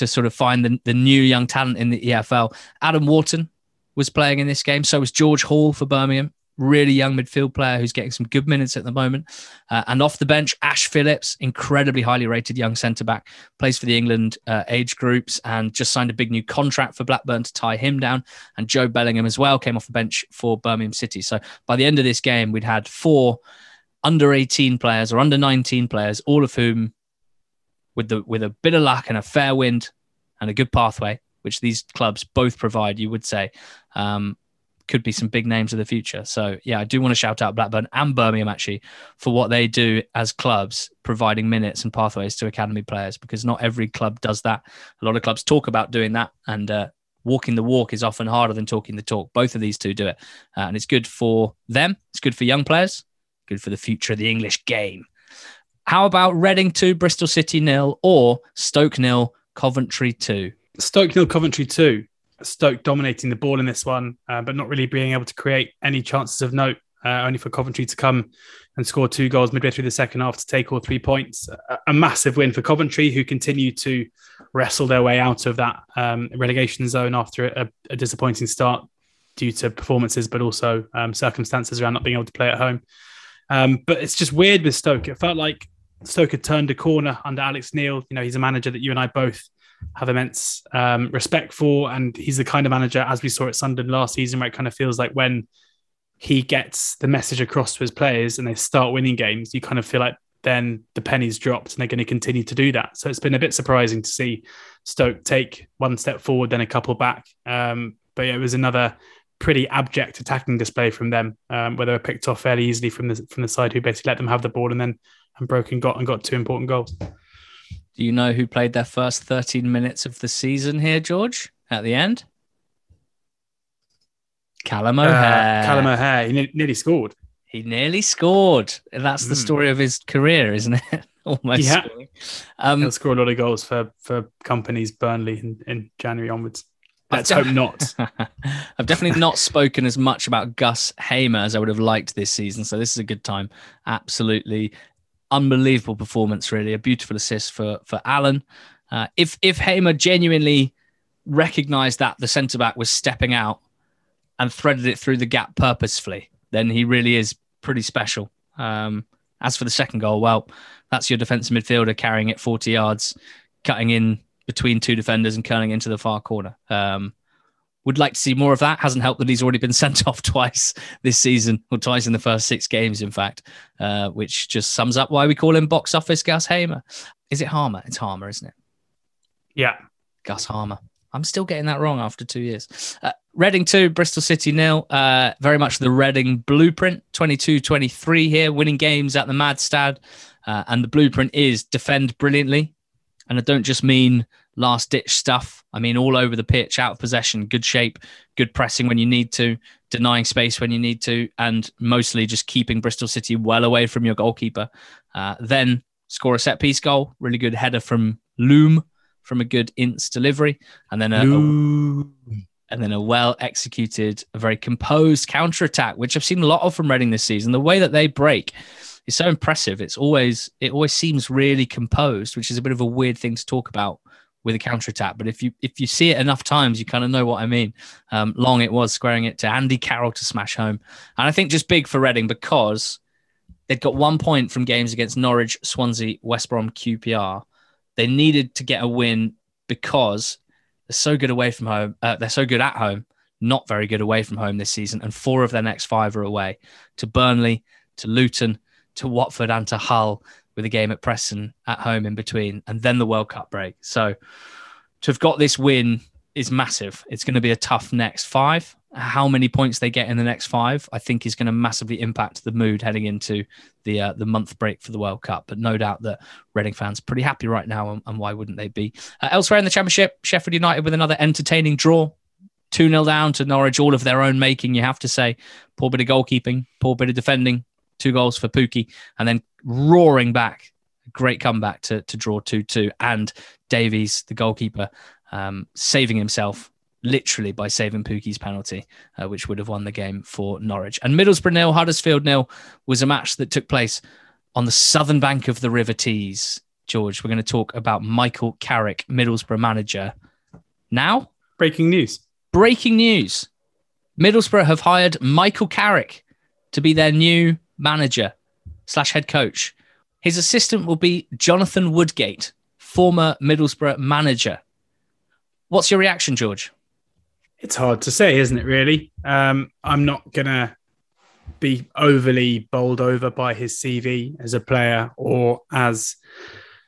sort of find the new young talent in the EFL. Adam Wharton was playing in this game. So was George Hall for Birmingham. Really young midfield player who's getting some good minutes at the moment. And off the bench, Ash Phillips, incredibly highly rated young centre-back, plays for the England age groups and just signed a big new contract for Blackburn to tie him down. And Joe Bellingham as well came off the bench for Birmingham City. So by the end of this game, we'd had 4 under-18 players or under-19 players, all of whom, with a bit of luck and a fair wind and a good pathway, which these clubs both provide, you would say, could be some big names of the future. So yeah, I do want to shout out Blackburn and Birmingham actually for what they do as clubs, providing minutes and pathways to academy players, because not every club does that. A lot of clubs talk about doing that, and walking the walk is often harder than talking the talk. Both of these two do it, and it's good for them. It's good for young players, good for the future of the English game. How about Reading 2, Bristol City 0, or Stoke 0, Coventry 2? Stoke 0, Coventry 2. Stoke dominating the ball in this one, but not really being able to create any chances of note, only for Coventry to come and score 2 goals midway through the second half to take all 3 points. A massive win for Coventry, who continue to wrestle their way out of that relegation zone after a disappointing start due to performances, but also circumstances around not being able to play at home. But it's just weird with Stoke. It felt like Stoke had turned a corner under Alex Neil. He's a manager that you and I both have immense respect for, and he's the kind of manager, as we saw at Sunderland last season, where it kind of feels like when he gets the message across to his players and they start winning games, you kind of feel like then the penny's dropped and they're going to continue to do that. So it's been a bit surprising to see Stoke take one step forward, then a couple back. But yeah, it was another pretty abject attacking display from them, where they were picked off fairly easily from the side who basically let them have the ball and broke and got 2 important goals. Do you know who played their first 13 minutes of the season here, George, at the end? Callum O'Hare. Callum O'Hare. He nearly scored. He nearly scored. That's the story of his career, isn't it? Almost. Yeah. He'll score a lot of goals for companies, Burnley, in January onwards. Let's hope not. I've definitely not spoken as much about Gus Hamer as I would have liked this season, so this is a good time. Absolutely unbelievable performance, really. A beautiful assist for Allen. If Hamer genuinely recognised that the centre-back was stepping out and threaded it through the gap purposefully, then he really is pretty special. As for the second goal, well, that's your defensive midfielder carrying it 40 yards, cutting in between two defenders and curling into the far corner. Would like to see more of that. Hasn't helped that he's already been sent off twice this season, or twice in the first 6 games, in fact, which just sums up why we call him box office Gus Hamer. Is it Harmer? It's Harmer, isn't it? Yeah. Gus Hamer. I'm still getting that wrong after 2 years. Reading 2, Bristol City 0. Very much the Reading blueprint, 22-23 here, winning games at the Mad Stad. And the blueprint is defend brilliantly. And I don't just mean last-ditch stuff. I mean all over the pitch, out of possession, good shape, good pressing when you need to, denying space when you need to, and mostly just keeping Bristol City well away from your goalkeeper. Then score a set-piece goal. Really good header from Loom, from a good Ince delivery. And then a well-executed, a very composed counter-attack, which I've seen a lot of from Reading this season. The way that they break is so impressive. It always seems really composed, which is a bit of a weird thing to talk about with a counter-attack. But if you see it enough times, you kind of know what I mean. Long it was, squaring it to Andy Carroll to smash home. And I think just big for Reading because they'd got 1 point from games against Norwich, Swansea, West Brom, QPR. They needed to get a win because they're so good away from home. They're so good at home, not very good away from home this season. And 4 of their next 5 are away, to Burnley, to Luton, to Watford and to Hull, with a game at Preston at home in between, and then the World Cup break. So to have got this win is massive. It's going to be a tough next 5. How many points they get in the next 5, I think, is going to massively impact the mood heading into the month break for the World Cup. But no doubt that Reading fans are pretty happy right now, and why wouldn't they be? Elsewhere in the Championship, Sheffield United with another entertaining draw. 2-0 down to Norwich, all of their own making, you have to say. Poor bit of goalkeeping, poor bit of defending. 2 goals for Pookie, and then roaring back. Great comeback to draw 2-2. And Davies, the goalkeeper, saving himself literally by saving Pookie's penalty, which would have won the game for Norwich. And Middlesbrough 0, Huddersfield 0 was a match that took place on the southern bank of the River Tees. George, we're going to talk about Michael Carrick, Middlesbrough manager. Now? Breaking news. Breaking news. Middlesbrough have hired Michael Carrick to be their new manager/head coach. His assistant will be Jonathan Woodgate, former Middlesbrough manager. What's your reaction, George? It's hard to say, isn't it, really? I'm not going to be overly bowled over by his CV as a player or as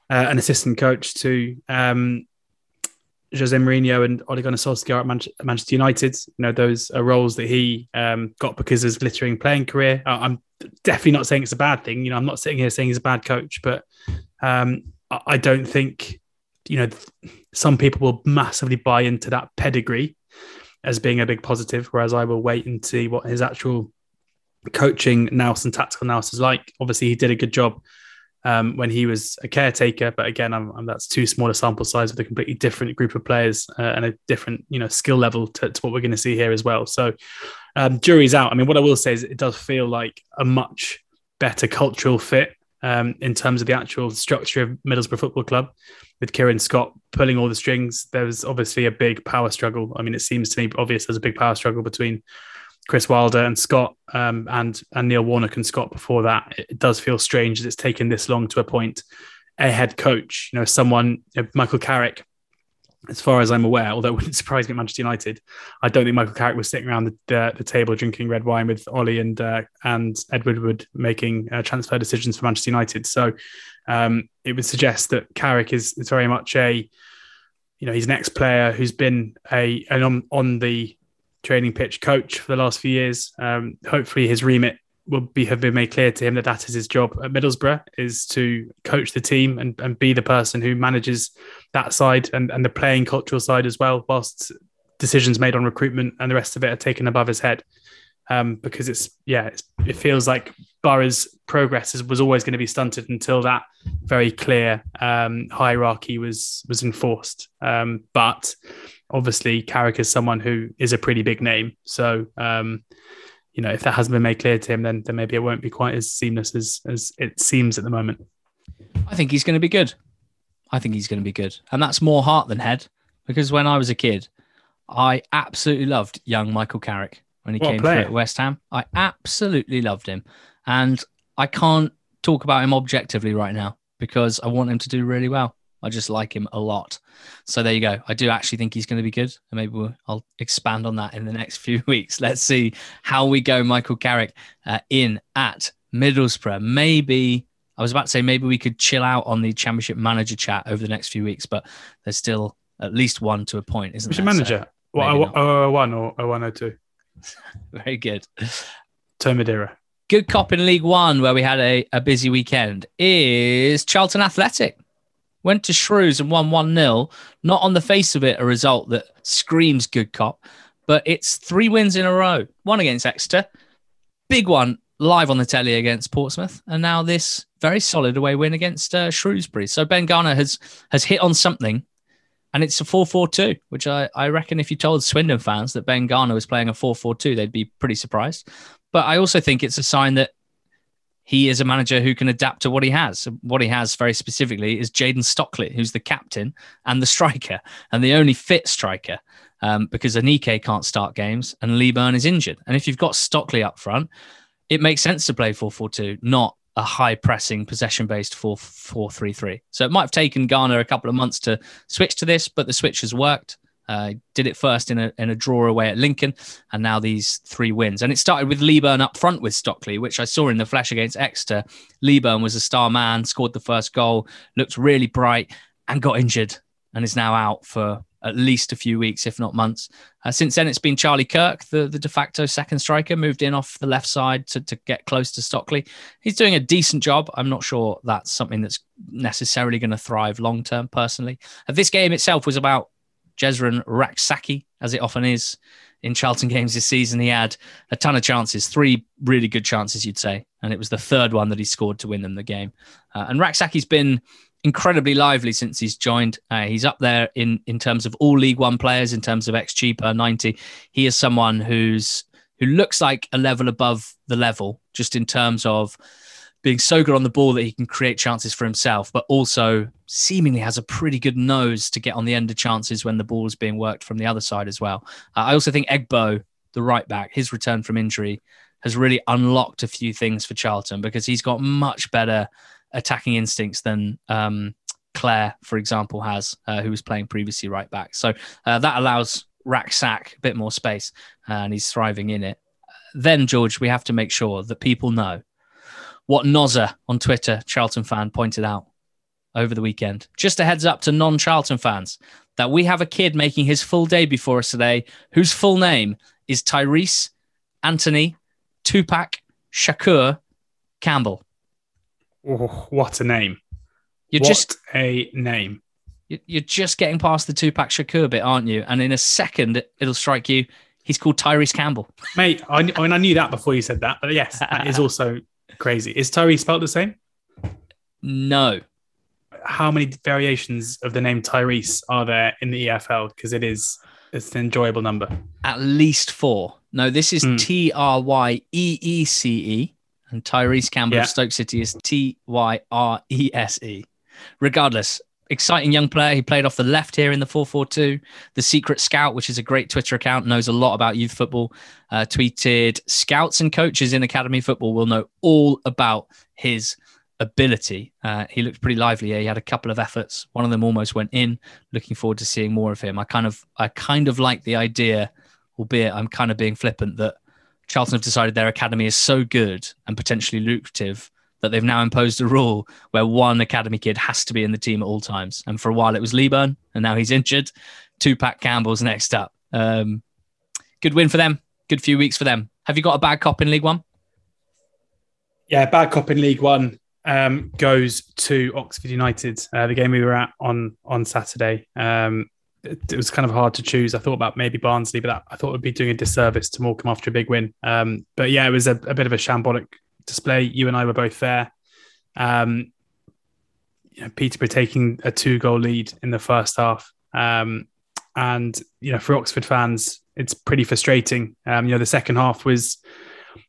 an assistant coach to Jose Mourinho and Ole Gunnar Solskjaer at Manchester United. You know, those are roles that he got because of his glittering playing career. I'm definitely not saying it's a bad thing. You know, I'm not sitting here saying he's a bad coach, but I don't think, you know, some people will massively buy into that pedigree as being a big positive, whereas I will wait and see what his actual coaching nous and tactical nous is like. Obviously, he did a good job when he was a caretaker, but again, that's too small a sample size with a completely different group of players and a different, you know, skill level to what we're going to see here as well. So jury's out. I mean, what I will say is it does feel like a much better cultural fit in terms of the actual structure of Middlesbrough Football Club, with Kieran Scott pulling all the strings. There was obviously a big power struggle. I mean, it seems to me obvious there's a big power struggle between Chris Wilder and Scott, and Neil Warnock and Scott before that. It does feel strange that it's taken this long to appoint a head coach. You know, someone, Michael Carrick, as far as I'm aware, although it wouldn't surprise me at Manchester United, I don't think Michael Carrick was sitting around the table drinking red wine with Ollie and Ed Woodward making transfer decisions for Manchester United. So it would suggest that Carrick is very much a, you know, he's an ex-player who's been on the training pitch coach for the last few years. Hopefully his remit have been made clear to him that is his job at Middlesbrough, is to coach the team and be the person who manages that side and the playing cultural side as well, whilst decisions made on recruitment and the rest of it are taken above his head. Because it feels like Borough's progress was always going to be stunted until that very clear hierarchy was enforced. But obviously Carrick is someone who is a pretty big name. So, if that hasn't been made clear to him, then maybe it won't be quite as seamless as it seems at the moment. I think he's going to be good. And that's more heart than head, because when I was a kid, I absolutely loved young Michael Carrick. When he came through at West Ham, I absolutely loved him. And I can't talk about him objectively right now because I want him to do really well. I just like him a lot. So there you go. I do actually think he's going to be good. And maybe I'll expand on that in the next few weeks. Let's see how we go, Michael Carrick, in at Middlesbrough. Maybe we could chill out on the Championship manager chat over the next few weeks, but there's still at least one to a point, isn't there? Championship manager? So, well, 01 or 0102? Very good. Termadera. Good cop in League One, where we had a busy weekend, is Charlton Athletic. Went to Shrews and won 1-0. Not on the face of it a result that screams good cop, but it's 3 wins in a row. One against Exeter, big one live on the telly against Portsmouth, and now this very solid away win against Shrewsbury. So Ben Garner has hit on something. And it's a 4-4-2, which I reckon if you told Swindon fans that Ben Garner was playing a 4-4-2, they'd be pretty surprised. But I also think it's a sign that he is a manager who can adapt to what he has. What he has very specifically is Jaden Stockley, who's the captain and the striker, and the only fit striker, because Anike can't start games and Lee Byrne is injured. And if you've got Stockley up front, it makes sense to play 4-4-2, not a high-pressing, possession-based 4-4-3-3. So it might have taken Garner a couple of months to switch to this, but the switch has worked. Did it first in a draw away at Lincoln, and now these 3 wins. And it started with Leeburn up front with Stockley, which I saw in the flesh against Exeter. Leeburn was a star man, scored the first goal, looked really bright, and got injured, and is now out for at least a few weeks, if not months. Since then, it's been Charlie Kirk, the de facto second striker, moved in off the left side to get close to Stockley. He's doing a decent job. I'm not sure that's something that's necessarily going to thrive long-term, personally. This game itself was about Jezren Raksaki, as it often is in Charlton games this season. He had a ton of chances, 3 really good chances, you'd say, and it was the third one that he scored to win them the game. And Raksaki's been incredibly lively since he's joined. He's up there in terms of all League One players, in terms of XG per 90. He is someone who looks like a level above the level, just in terms of being so good on the ball that he can create chances for himself, but also seemingly has a pretty good nose to get on the end of chances when the ball is being worked from the other side as well. I also think Egbo, the right back, his return from injury has really unlocked a few things for Charlton, because he's got much better attacking instincts than Claire, for example, has, who was playing previously right back. So that allows Raksak a bit more space, and he's thriving in it. Then, George, we have to make sure that people know what Nozza on Twitter, Charlton fan, pointed out over the weekend. Just a heads up to non-Charlton fans that we have a kid making his full debut for us today whose full name is Tyrese Anthony Tupac Shakur Campbell. Oh, what a name. You're just getting past the Tupac Shakur bit, aren't you? And in a second, it'll strike you. He's called Tyrese Campbell. Mate, I knew that before you said that, but yes, that is also crazy. Is Tyrese spelled the same? No. How many variations of the name Tyrese are there in the EFL? Because it's an enjoyable number. At least 4. No, this is Tryecece. And Tyrese Campbell of Stoke City is Tyrese. Regardless, exciting young player. He played off the left here in the 4-4-2. The Secret Scout, which is a great Twitter account, knows a lot about youth football, tweeted, "Scouts and coaches in academy football will know all about his ability." He looked pretty lively here. He had a couple of efforts. One of them almost went in. Looking forward to seeing more of him. I kind of like the idea, albeit I'm kind of being flippant, that Charlton have decided their academy is so good and potentially lucrative that they've now imposed a rule where one academy kid has to be in the team at all times. And for a while it was Leeburn, and now he's injured. Tupac Campbell's next up. Good win for them. Good few weeks for them. Have you got a bad cop in League One? Yeah, bad cop in League One goes to Oxford United, the game we were at on Saturday. it was kind of hard to choose. I thought about maybe Barnsley, but I thought it would be doing a disservice to Morecambe after a big win. But yeah, it was a bit of a shambolic display. You and I were both fair. You know, Peterborough taking a 2-goal lead in the first half. And, you know, for Oxford fans, it's pretty frustrating. You know, the second half was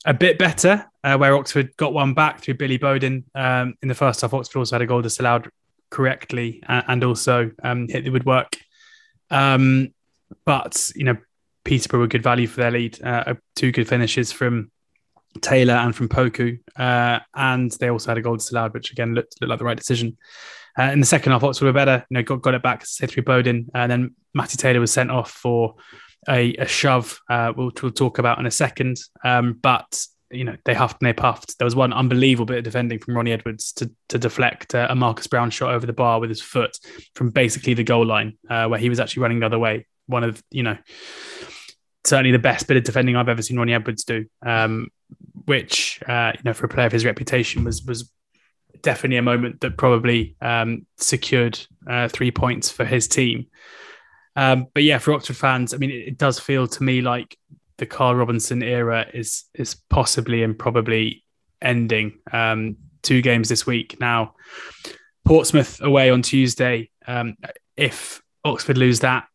a bit better, where Oxford got one back through Billy Bowden. In the first half, Oxford also had a goal disallowed correctly and also hit the woodwork. But, you know, Peterborough were good value for their lead. 2 good finishes from Taylor and from Poku. And they also had a goal disallowed, which again looked like the right decision. In the second half, Oxford were better. You know, got it back through Bowden. And then Matty Taylor was sent off for a shove, which we'll talk about in a second. But, you know, they huffed and they puffed. There was one unbelievable bit of defending from Ronnie Edwards to deflect a Marcus Brown shot over the bar with his foot from basically the goal line, where he was actually running the other way. One of, you know, certainly the best bit of defending I've ever seen Ronnie Edwards do, which, you know, for a player of his reputation was definitely a moment that probably secured 3 points for his team. But yeah, for Oxford fans, I mean, it does feel to me like the Carl Robinson era is possibly and probably ending. 2 games this week. Now, Portsmouth away on Tuesday. If Oxford lose that,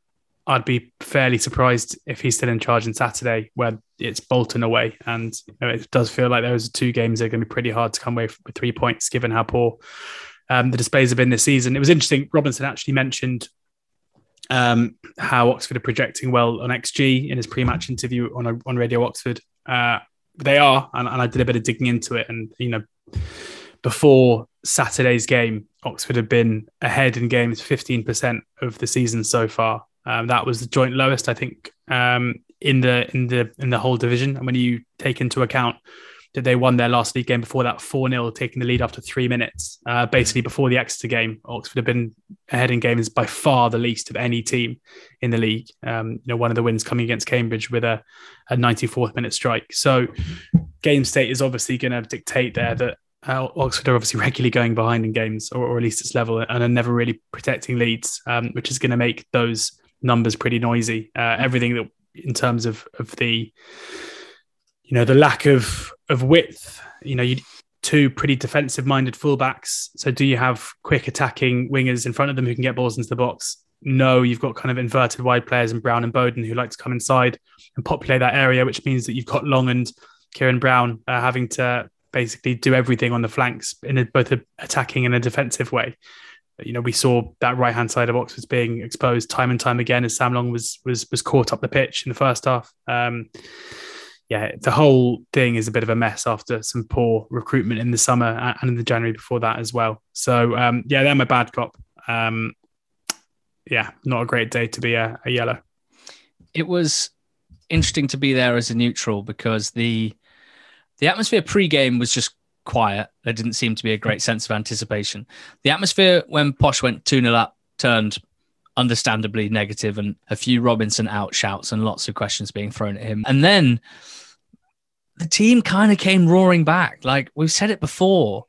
I'd be fairly surprised if he's still in charge on Saturday, where it's Bolton away. And you know, it does feel like those 2 games that are going to be pretty hard to come away with 3 points, given how poor the displays have been this season. It was interesting. Robinson actually mentioned how Oxford are projecting well on XG in his pre-match interview on Radio Oxford. They are, and I did a bit of digging into it. And, you know, before Saturday's game, Oxford had been ahead in games 15% of the season so far. That was the joint lowest, I think, in the whole division. And when you take into account that they won their last league game before that 4-0, taking the lead after 3 minutes, basically before the Exeter game, Oxford have been ahead in games by far the least of any team in the league. You know, one of the wins coming against Cambridge with a 94th minute strike. So game state is obviously going to dictate there that Oxford are obviously regularly going behind in games, or at least its level, and are never really protecting leads, which is going to make those numbers pretty noisy. Everything that in terms of the, you know, the lack of width. You know, you 2 pretty defensive minded fullbacks. So do you have quick attacking wingers in front of them who can get balls into the box? No, you've got kind of inverted wide players in Brown and Bowden who like to come inside and populate that area, which means that you've got Long and Kieran Brown having to basically do everything on the flanks in both an attacking and a defensive way. You know, we saw that right-hand side of Oxford's being exposed time and time again as Sam Long was caught up the pitch in the first half. Yeah, the whole thing is a bit of a mess after some poor recruitment in the summer and in the January before that as well. So, yeah, they're my bad cop. Yeah, not a great day to be a yellow. It was interesting to be there as a neutral because the atmosphere pre-game was just quiet. There didn't seem to be a great sense of anticipation. The atmosphere when Posh went 2-0 up turned understandably negative, and a few Robinson out shouts and lots of questions being thrown at him. And then the team kind of came roaring back. Like we've said it before,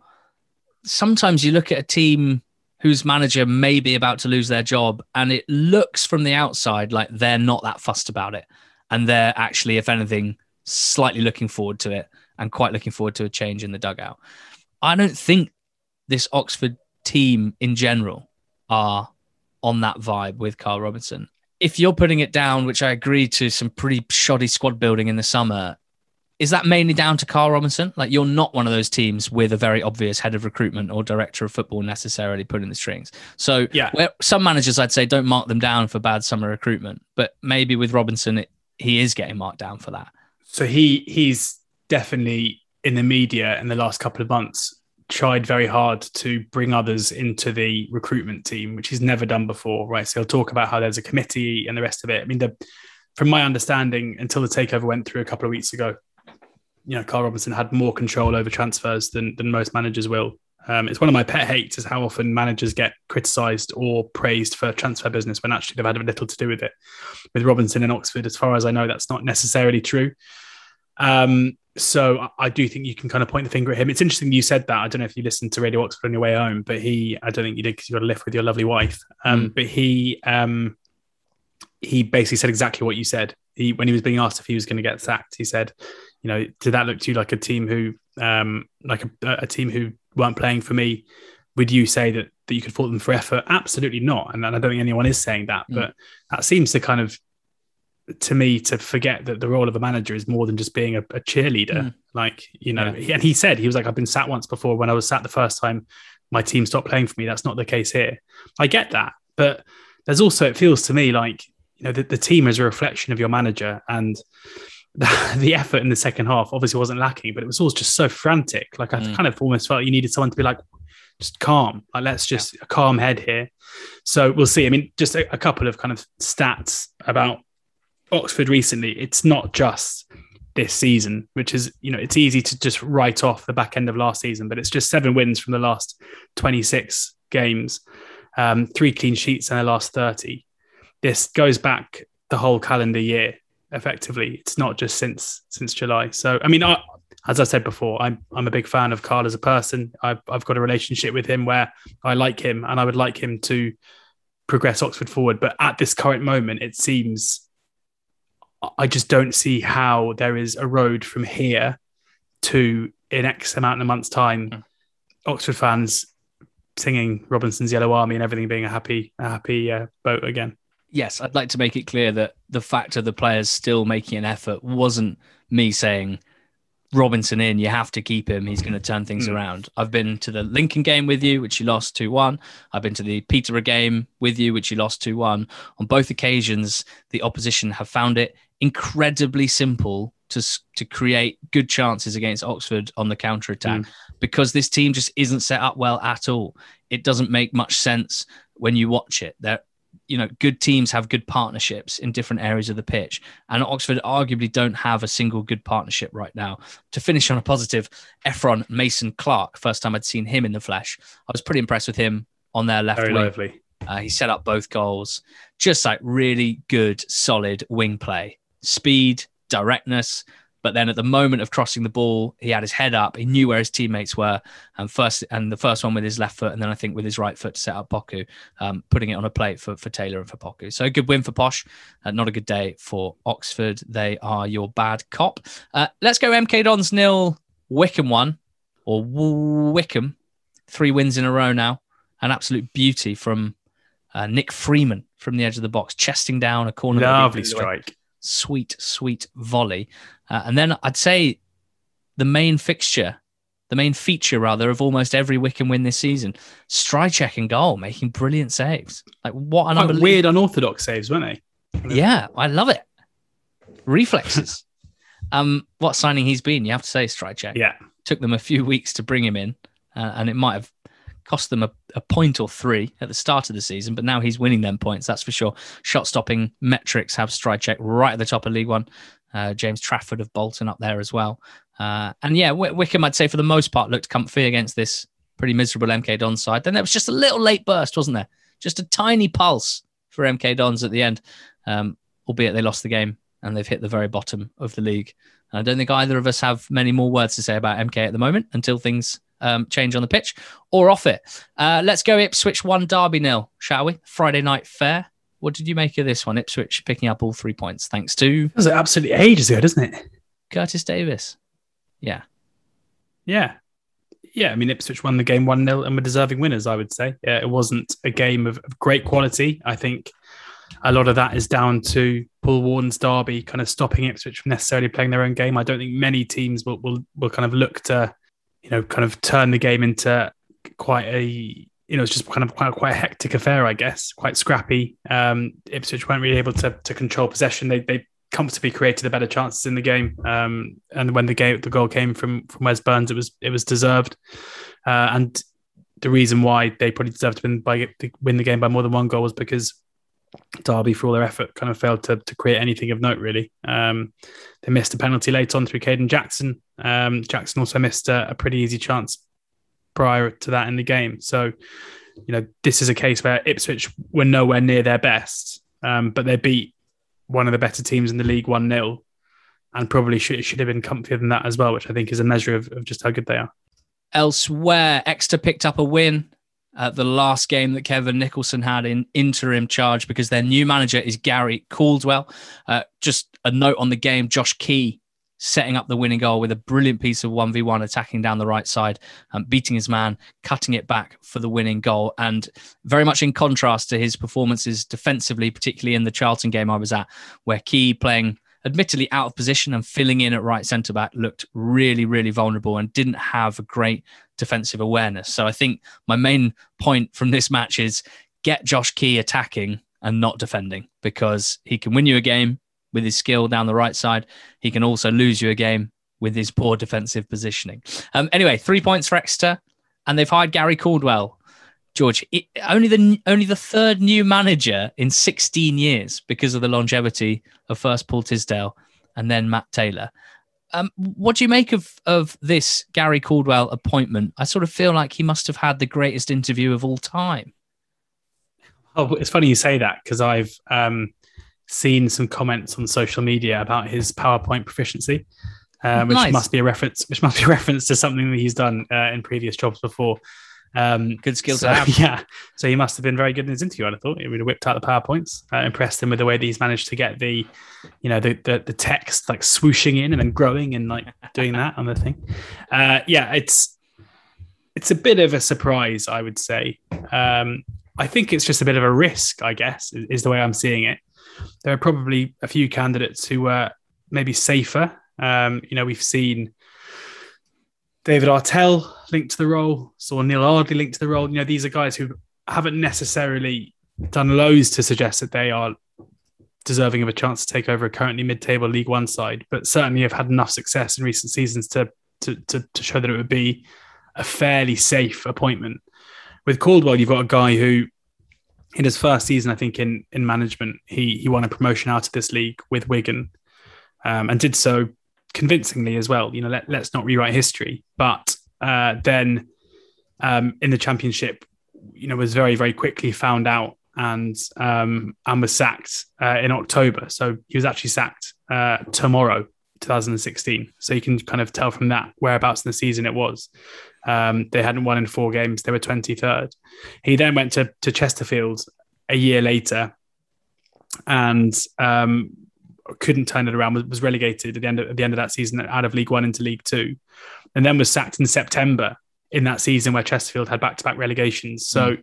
sometimes you look at a team whose manager may be about to lose their job and it looks from the outside like they're not that fussed about it. And they're actually, if anything, slightly looking forward to it, and quite looking forward to a change in the dugout. I don't think this Oxford team in general are on that vibe with Carl Robinson. If you're putting it down, which I agree to, some pretty shoddy squad building in the summer, is that mainly down to Carl Robinson? Like, you're not one of those teams with a very obvious head of recruitment or director of football necessarily putting the strings. So yeah, where some managers, I'd say, don't mark them down for bad summer recruitment, but maybe with Robinson, he is getting marked down for that. So he's definitely in the media in the last couple of months tried very hard to bring others into the recruitment team, which he's never done before, right? So he'll talk about how there's a committee and the rest of it. I mean, from my understanding, until the takeover went through a couple of weeks ago, you know, Carl Robinson had more control over transfers than most managers will. It's one of my pet hates is how often managers get criticised or praised for transfer business when actually they've had little to do with it. With Robinson and Oxford, as far as I know, that's not necessarily true. So I do think you can kind of point the finger at him. It's interesting you said that. I don't know if you listened to Radio Oxford on your way home, but I don't think you did because you got a lift with your lovely wife. But he he basically said exactly what you said. He, when he was being asked if he was going to get sacked, he said, you know, did that look to you like a team who, like a team who weren't playing for me? Would you say that you could fault them for effort? Absolutely not. And I don't think anyone is saying that, but that seems to kind of, to me, to forget that the role of a manager is more than just being a cheerleader. Like, you know, and he said, he was like, I've been sat once before. When I was sat the first time, my team stopped playing for me. That's not the case here. I get that. But there's also, it feels to me like, you know, the team is a reflection of your manager, and the effort in the second half obviously wasn't lacking, but it was all just so frantic. Like I kind of almost felt you needed someone to be like, just calm, like let's just a calm head here. So we'll see. I mean, just a couple of kind of stats about Oxford recently. It's not just this season, which is, you know, it's easy to just write off the back end of last season, but it's just 7 wins from the last 26 games, 3 clean sheets in the last 30. This goes back the whole calendar year, effectively. It's not just since July. So, I mean, as I said before, I'm a big fan of Carl as a person. I've got a relationship with him where I like him and I would like him to progress Oxford forward. But at this current moment, it seems I just don't see how there is a road from here to in X amount of months' time, Oxford fans singing Robinson's Yellow Army and everything being a happy boat again. Yes, I'd like to make it clear that the fact of the players still making an effort wasn't me saying, Robinson in, you have to keep him. He's going to turn things around. I've been to the Lincoln game with you, which you lost 2-1. I've been to the Peterborough game with you, which you lost 2-1. On both occasions, the opposition have found it incredibly simple to create good chances against Oxford on the counter-attack because this team just isn't set up well at all. It doesn't make much sense when you watch it. You know, good teams have good partnerships in different areas of the pitch, and Oxford arguably don't have a single good partnership right now. To finish on a positive, Efron Mason Clark, first time I'd seen him in the flesh. I was pretty impressed with him on their left wing. Very lively. He set up both goals. Just like really good, solid wing play. Speed, directness, but then at the moment of crossing the ball, he had his head up. He knew where his teammates were, and the first one with his left foot, and then I think with his right foot to set up Poku, putting it on a plate for Taylor and for Poku. So a good win for Posh, not a good day for Oxford. They are your bad cop. Let's go MK Dons 0, Wickham 1, or Wickham. 3 wins in a row now. An absolute beauty from Nick Freeman from the edge of the box, chesting down a corner. Lovely strike. Sweet volley. And then I'd say the main feature of almost every Wickham win this season, Strychek in goal, making brilliant saves. Like what an unbelievable... weird, unorthodox saves, weren't they? Yeah, I love it. Reflexes. What signing he's been, you have to say, Strychek. Yeah. Took them a few weeks to bring him in, and it might have cost them a point or 3 at the start of the season, but now he's winning them points, that's for sure. Shot-stopping metrics have Strychek right at the top of League One. James Trafford of Bolton up there as well. And yeah, Wickham, I'd say for the most part, looked comfy against this pretty miserable MK Dons side. Then there was just a little late burst, wasn't there? Just a tiny pulse for MK Dons at the end, albeit they lost the game and they've hit the very bottom of the league. And I don't think either of us have many more words to say about MK at the moment until things change on the pitch or off it. Let's go Ipswich 1, Derby 0, shall we? Friday night fair. What did you make of this one? Ipswich picking up all 3 points thanks to... That was absolutely ages ago, doesn't it? Curtis Davis. Yeah, I mean, Ipswich won the game 1-0 and were deserving winners, I would say. Yeah, it wasn't a game of great quality. I think a lot of that is down to Paul Warden's Derby kind of stopping Ipswich from necessarily playing their own game. I don't think many teams will kind of look to... you know, kind of turn the game into quite a, you know, it's just kind of quite a hectic affair, I guess, quite scrappy. Ipswich weren't really able to control possession. They comfortably created the better chances in the game. And when the goal came from Wes Burns, it was deserved. And the reason why they probably deserved to win the game by more than 1 goal was because Derby, for all their effort, kind of failed to create anything of note, really. They missed a penalty late on through Caden Jackson. Jackson also missed a pretty easy chance prior to that in the game. So, you know, this is a case where Ipswich were nowhere near their best, but they beat one of the better teams in the league 1-0 and probably should have been comfier than that as well, which I think is a measure of just how good they are. Elsewhere, Exeter picked up a win. the last game that Kevin Nicholson had in interim charge because their new manager is Gary Caldwell. Just a note on the game, Josh Key setting up the winning goal with a brilliant piece of 1v1, attacking down the right side and beating his man, cutting it back for the winning goal. And very much in contrast to his performances defensively, particularly in the Charlton game I was at, where Key, playing admittedly out of position and filling in at right centre-back, looked really, really vulnerable and didn't have a great defensive awareness. So I think my main point from this match is get Josh Key attacking and not defending, because he can win you a game with his skill down the right side. He can also lose you a game with his poor defensive positioning. Anyway, 3 points for Exeter, and they've hired Gary Caldwell. George, only the third new manager in 16 years because of the longevity of first Paul Tisdale and then Matt Taylor. What do you make of this Gary Caldwell appointment? I sort of feel like he must have had the greatest interview of all time. Oh, it's funny you say that, because I've seen some comments on social media about his PowerPoint proficiency, which must be a reference. Which must be a reference to something that he's done in previous jobs before. Good skills to have. Yeah. So he must have been very good in his interview, I thought. He would have whipped out the PowerPoints. Impressed him with the way that he's managed to get the text like swooshing in and then growing and like doing that on the thing. Yeah, it's a bit of a surprise, I would say. I think it's just a bit of a risk, I guess, is the way I'm seeing it. There are probably a few candidates who are maybe safer. We've seen David Artell linked to the role, saw Neil Ardley linked to the role. You know, these are guys who haven't necessarily done loads to suggest that they are deserving of a chance to take over a currently mid-table League One side, but certainly have had enough success in recent seasons to show that it would be a fairly safe appointment. With Caldwell, you've got a guy who, in his first season, I think in management, he won a promotion out of this league with Wigan, and did so convincingly as well. You know, let's not rewrite history, but then in the Championship, you know, was very, very quickly found out and was sacked in October. So he was actually sacked tomorrow, 2016. So you can kind of tell from that whereabouts in the season it was. They hadn't won in four games. They were 23rd. He then went to Chesterfield a year later and couldn't turn it around, was relegated at the end of that season out of League One into League Two, and then was sacked in September in that season where Chesterfield had back-to-back relegations. So, you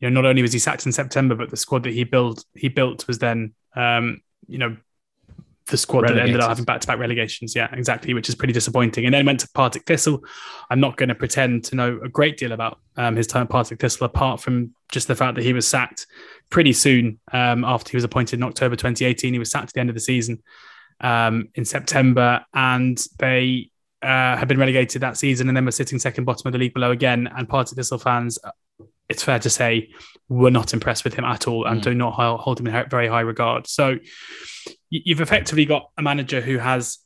know, not only was he sacked in September, but the squad that he built was then, the squad relegated, that ended up having back-to-back relegations. Yeah, exactly, which is pretty disappointing. And then went to Partick Thistle. I'm not going to pretend to know a great deal about his time at Partick Thistle, apart from just the fact that he was sacked pretty soon after he was appointed in October 2018. He was sacked at the end of the season in September, and they had been relegated that season and then were sitting second bottom of the league below again. And Partick Thistle fans, it's fair to say, were not impressed with him at all and do not hold him in very high regard. So you've effectively got a manager who has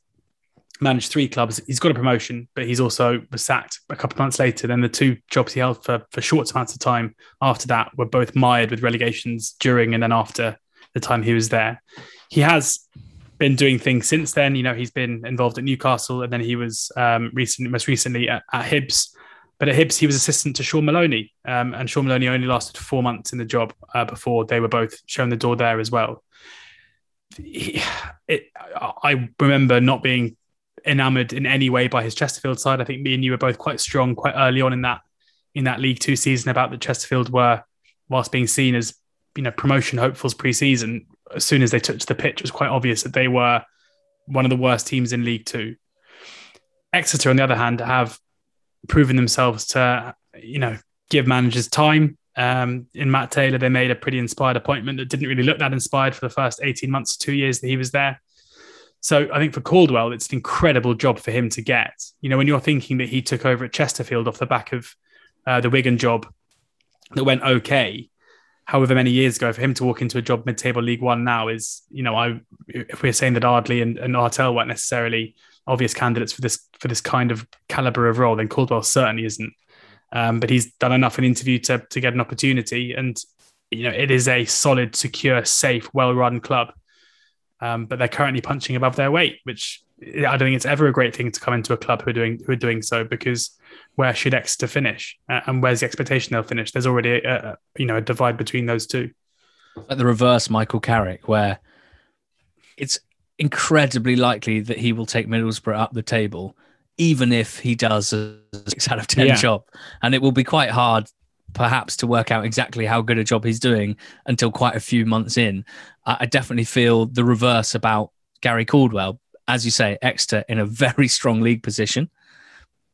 managed three clubs. He's got a promotion, but he's also was sacked a couple of months later. Then the two jobs he held for short amounts of time after that were both mired with relegations during and then after the time he was there. He has been doing things since then. You know, he's been involved at Newcastle, and then he was most recently at Hibs. But at Hibs, he was assistant to Sean Maloney, and Sean Maloney only lasted 4 months in the job before they were both shown the door there as well. I remember not being enamoured in any way by his Chesterfield side. I think me and you were both quite strong quite early on in that League Two season about that Chesterfield were, whilst being seen as, you know, promotion hopefuls pre-season, as soon as they touched the pitch, it was quite obvious that they were one of the worst teams in League Two. Exeter, on the other hand, have proven themselves to, you know, give managers time. In Matt Taylor, they made a pretty inspired appointment that didn't really look that inspired for the first 18 months, 2 years that he was there. So I think for Caldwell, it's an incredible job for him to get. You know, when you're thinking that he took over at Chesterfield off the back of the Wigan job that went okay, however many years ago, for him to walk into a job mid-table League One now is, you know, if we're saying that Ardley and Artell weren't necessarily obvious candidates for this kind of calibre of role, then Caldwell certainly isn't. But he's done enough in interview to get an opportunity, and, you know, it is a solid, secure, safe, well-run club. But they're currently punching above their weight, which I don't think it's ever a great thing to come into a club who are doing so, because where should Exeter finish, and where's the expectation they'll finish? There's already a divide between those two. Like the reverse Michael Carrick, where it's incredibly likely that he will take Middlesbrough up the table, even if he does a 6 out of 10 job, and it will be quite hard, perhaps, to work out exactly how good a job he's doing until quite a few months in. I definitely feel the reverse about Gary Caldwell. As you say, Exeter in a very strong league position,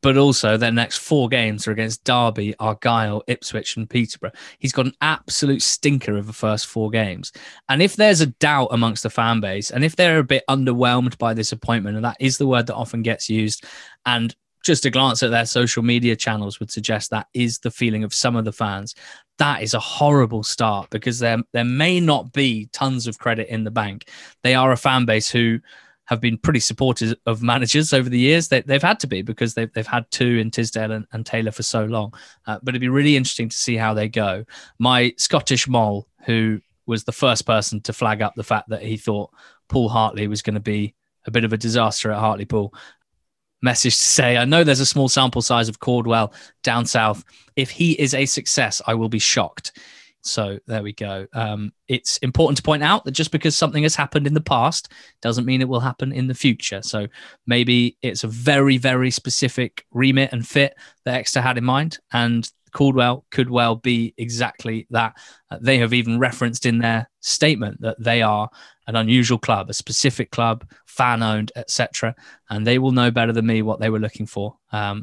but also their next 4 games are against Derby, Argyle, Ipswich and Peterborough. He's got an absolute stinker of the first 4 games. And if there's a doubt amongst the fan base, and if they're a bit underwhelmed by this appointment, and that is the word that often gets used, and just a glance at their social media channels would suggest that is the feeling of some of the fans, that is a horrible start, because there may not be tons of credit in the bank. They are a fan base who have been pretty supportive of managers over the years. They've had to be, because they've had 2 in Tisdale and Taylor for so long. But it'd be really interesting to see how they go. My Scottish mole, who was the first person to flag up the fact that he thought Paul Hartley was going to be a bit of a disaster at Hartlepool, message to say, I know there's a small sample size of Caldwell down south. If he is a success, I will be shocked. So there we go. It's important to point out that just because something has happened in the past doesn't mean it will happen in the future. So maybe it's a very, very specific remit and fit that Exeter had in mind, and Caldwell could well be exactly that. They have even referenced in their statement that they are an unusual club, a specific club, fan-owned, etc. And they will know better than me what they were looking for.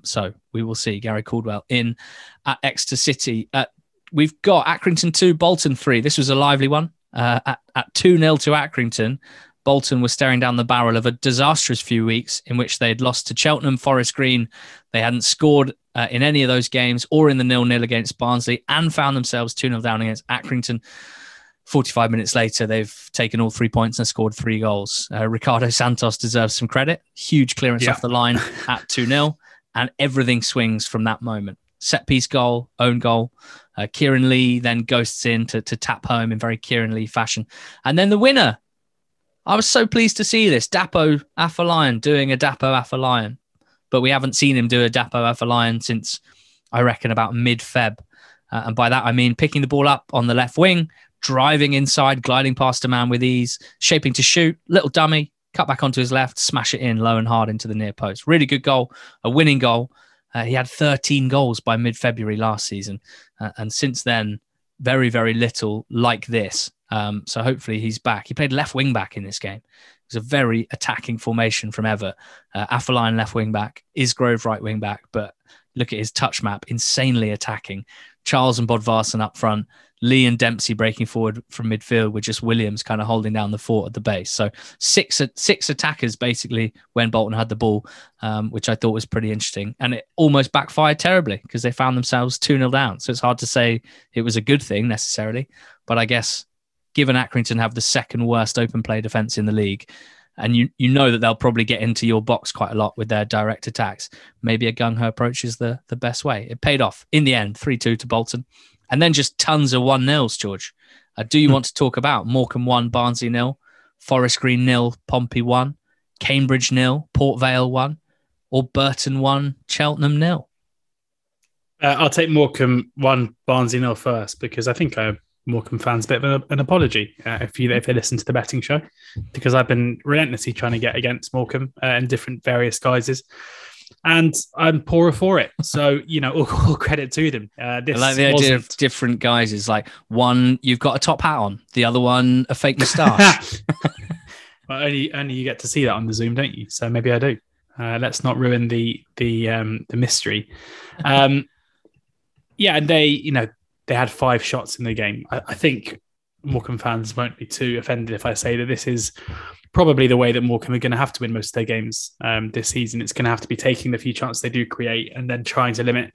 So we will see Gary Caldwell in at Exeter City. We've got Accrington 2, Bolton 3. This was a lively one. At 2-0 to Accrington, Bolton was staring down the barrel of a disastrous few weeks in which they'd lost to Cheltenham, Forest Green. They hadn't scored in any of those games or in the 0-0 against Barnsley, and found themselves 2-0 down against Accrington. 45 minutes later, they've taken all 3 points and scored 3 goals. Ricardo Santos deserves some credit. Huge clearance off the line at 2-0, and everything swings from that moment. Set-piece goal, own goal. Kieran Lee then ghosts in to tap home in very Kieran Lee fashion. And then the winner. I was so pleased to see this. Dapo Afolayan doing a Dapo Afolayan. But we haven't seen him do a Dapo Afolayan since, I reckon, about mid-Feb. And by that, I mean picking the ball up on the left wing, driving inside, gliding past a man with ease, shaping to shoot, little dummy, cut back onto his left, smash it in low and hard into the near post. Really good goal, a winning goal. He had 13 goals by mid-February last season. And since then, very, very little like this. So hopefully he's back. He played left wing back in this game. It was a very attacking formation from Everett. Afolayan left wing back, Isgrove right wing back. But look at his touch map, insanely attacking. Charles and Bodvarsson up front. Lee and Dempsey breaking forward from midfield, with just Williams kind of holding down the fort at the base. So six attackers basically when Bolton had the ball, which I thought was pretty interesting. And it almost backfired terribly, because they found themselves 2-0 down. So it's hard to say it was a good thing necessarily. But I guess, given Accrington have the second worst open play defence in the league, and you know that they'll probably get into your box quite a lot with their direct attacks, maybe a gung-ho approach is the best way. It paid off in the end, 3-2 to Bolton. And then just tons of 1-0s, George. Do you want to talk about Morecambe 1, Barnsley 0, Forest Green 0, Pompey 1, Cambridge 0, Port Vale 1, or Burton 1, Cheltenham 0? I'll take Morecambe 1, Barnsley 0 first, because I think I Morecambe fans a bit of an apology if they listen to the betting show, because I've been relentlessly trying to get against Morecambe in different various guises, and I'm poorer for it. So, all credit to them. I like the idea of different guises. Like, one, you've got a top hat on, the other one, a fake moustache. Well, only you get to see that on the Zoom, don't you? So maybe I do. Let's not ruin the mystery. And they, they had 5 shots in the game. I think Morecambe fans won't be too offended if I say that this is probably the way that Morecambe are going to have to win most of their games this season. It's going to have to be taking the few chances they do create and then trying to limit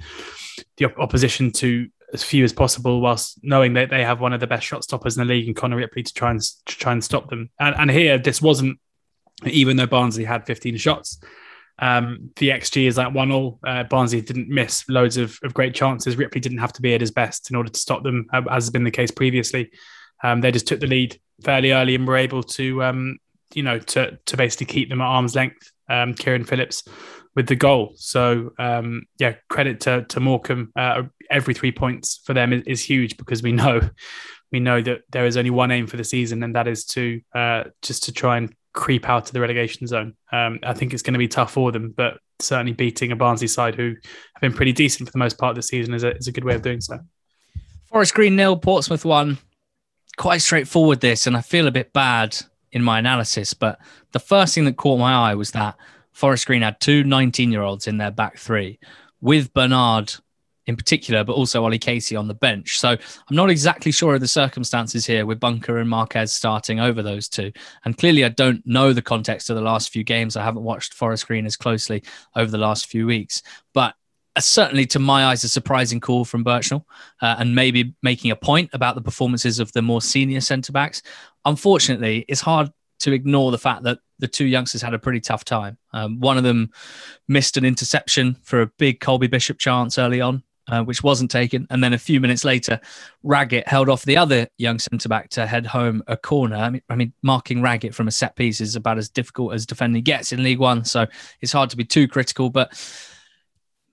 the opposition to as few as possible, whilst knowing that they have one of the best shot stoppers in the league in Connor Ripley to try and stop them. And here, this wasn't, even though Barnsley had 15 shots, the XG is like 1-1. Barnsley didn't miss loads of great chances. Ripley didn't have to be at his best in order to stop them, as has been the case previously. They just took the lead fairly early and were able to basically keep them at arm's length Kieran Phillips with the goal. So yeah, credit to Morecambe. Every 3 points for them is huge, because we know that there is only one aim for the season, and that is to just to try and creep out of the relegation zone. I think it's going to be tough for them, but certainly beating a Barnsley side who have been pretty decent for the most part this season is a good way of doing so. Forest Green 0, Portsmouth 1. Quite straightforward this, and I feel a bit bad in my analysis, but the first thing that caught my eye was that Forest Green had two 19-year-olds in their back three, with Bernard in particular, but also Ollie Casey on the bench. So I'm not exactly sure of the circumstances here with Bunker and Marquez starting over those two. And clearly I don't know the context of the last few games. I haven't watched Forest Green as closely over the last few weeks, but certainly to my eyes, a surprising call from Birchnell, and maybe making a point about the performances of the more senior centre-backs. Unfortunately, it's hard to ignore the fact that the two youngsters had a pretty tough time. One of them missed an interception for a big Colby Bishop chance early on, which wasn't taken. And then a few minutes later, Raggett held off the other young centre-back to head home a corner. I mean, marking Raggett from a set-piece is about as difficult as defending gets in League One, so it's hard to be too critical. But,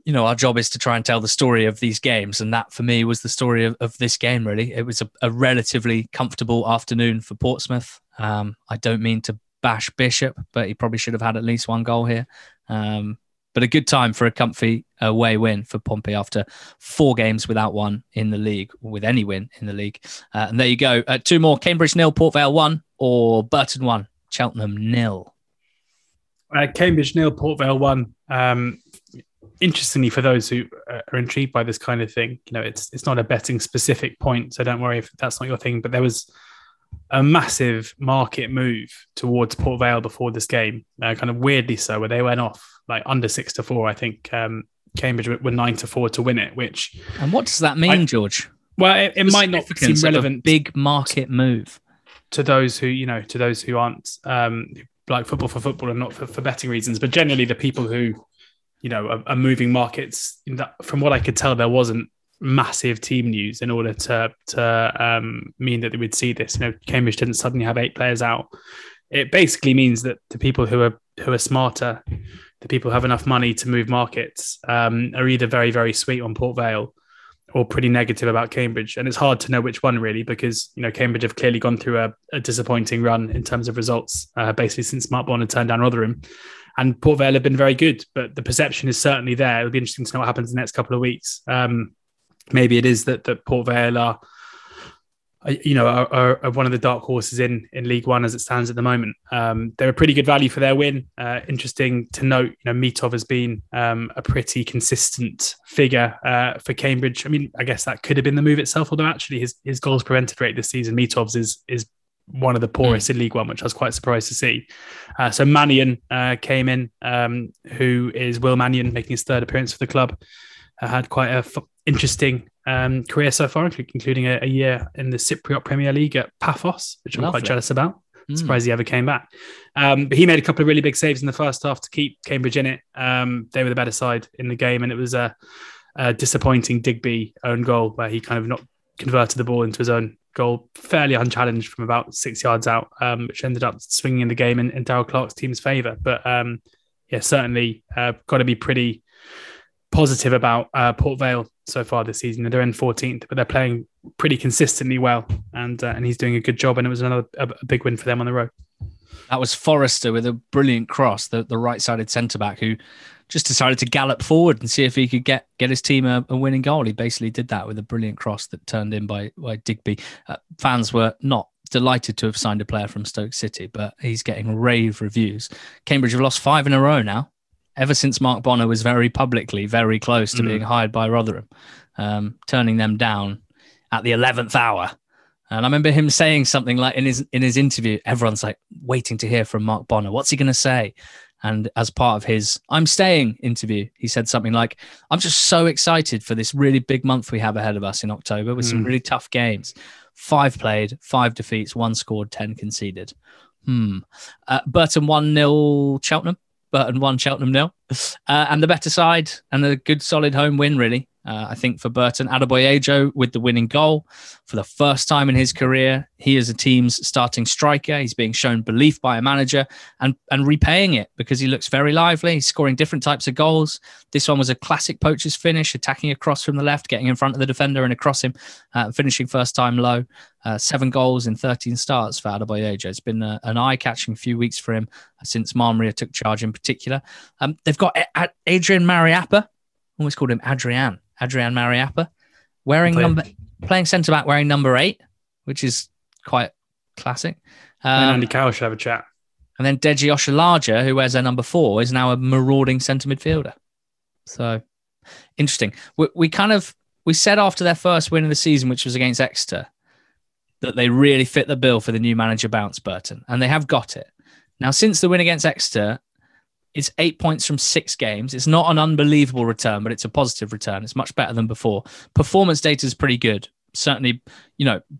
you know, our job is to try and tell the story of these games, and that, for me, was the story of this game, really. It was a relatively comfortable afternoon for Portsmouth. I don't mean to bash Bishop, but he probably should have had at least one goal here. But a good time for a comfy away win for Pompey after 4 games without one in the league, with any win in the league. And there you go. 2 more. Cambridge 0, Port Vale 1, or Burton 1, Cheltenham 0. Cambridge 0, Port Vale 1. Interestingly, for those who are intrigued by this kind of thing, you know, it's not a betting specific point, so don't worry if that's not your thing. But there was a massive market move towards Port Vale before this game, kind of weirdly so, where they went off like under 6-4. I think Cambridge were 9-4 to win it. Which, and what does that mean, George? Well, it might not seem relevant. Big market move to those who, you know, to those who aren't like football for football and not for betting reasons, but generally the people who, you know, are moving markets. From what I could tell, there wasn't massive team news in order to mean that they would see this. You know, Cambridge didn't suddenly have 8 players out. It basically means that the people who are smarter, the people who have enough money to move markets, are either very, very sweet on Port Vale or pretty negative about Cambridge. And it's hard to know which one, really, because, you know, Cambridge have clearly gone through a disappointing run in terms of results, basically since Mark Bond had turned down Rotherham. And Port Vale have been very good, but the perception is certainly there. It'll be interesting to know what happens in the next couple of weeks. Maybe it is that Port Vale are one of the dark horses in League One as it stands at the moment. They're a pretty good value for their win. Interesting to note, you know, Mitov has been a pretty consistent figure for Cambridge. I mean, I guess that could have been the move itself, although actually his goals prevented rate this season, Mitov's, is one of the poorest in League One, which I was quite surprised to see. So Mannion came in, who is Will Mannion, making his 3rd appearance for the club. Had quite an interesting career so far, including a year in the Cypriot Premier League at Paphos, which I'm Lovely. Quite jealous about. Surprised he ever came back. But he made a couple of really big saves in the first half to keep Cambridge in it. They were the better side in the game, and it was a disappointing Digby own goal where he kind of not converted the ball into his own goal, fairly unchallenged from about 6 yards out, which ended up swinging in the game in Daryl Clark's team's favour. But yeah, certainly got to be pretty positive about Port Vale so far this season. They're in 14th, but they're playing pretty consistently well, and he's doing a good job. And it was another big win for them on the road. That was Forrester with a brilliant cross, the right-sided centre-back who just decided to gallop forward and see if he could get his team a winning goal. He basically did that with a brilliant cross that turned in by Digby. Fans were not delighted to have signed a player from Stoke City, but he's getting rave reviews. Cambridge have lost 5 in a row now, ever since Mark Bonner was very publicly very close to being hired by Rotherham, turning them down at the 11th hour. And I remember him saying something like in his interview, everyone's like waiting to hear from Mark Bonner. What's he going to say? And as part of his "I'm staying" interview, he said something like, "I'm just so excited for this really big month we have ahead of us in October with some really tough games. 5 played, 5 defeats, 1 scored, 10 conceded." Burton 1-0 Cheltenham. Burton 1, Cheltenham 0. And the better side and a good solid home win, really. I think for Burton, Adeboyejo with the winning goal for the first time in his career. He is a team's starting striker. He's being shown belief by a manager and repaying it because he looks very lively. He's scoring different types of goals. This one was a classic poacher's finish, attacking across from the left, getting in front of the defender and across him, finishing first time low. 7 goals in 13 starts for Adeboyejo. It's been an eye-catching few weeks for him since Marmaria took charge in particular. They've got Adrian Mariappa. Always called him Adrian Mariappa, playing centre back, wearing number 8, which is quite classic. And Andy Cowell should have a chat. And then Deji Oshalaja, who wears their number 4, is now a marauding centre midfielder. So interesting. We said after their first win of the season, which was against Exeter, that they really fit the bill for the new manager bounce, Burton, and they have got it. Now, since the win against Exeter, it's 8 points from 6 games. It's not an unbelievable return, but it's a positive return. It's much better than before. Performance data is pretty good. Certainly,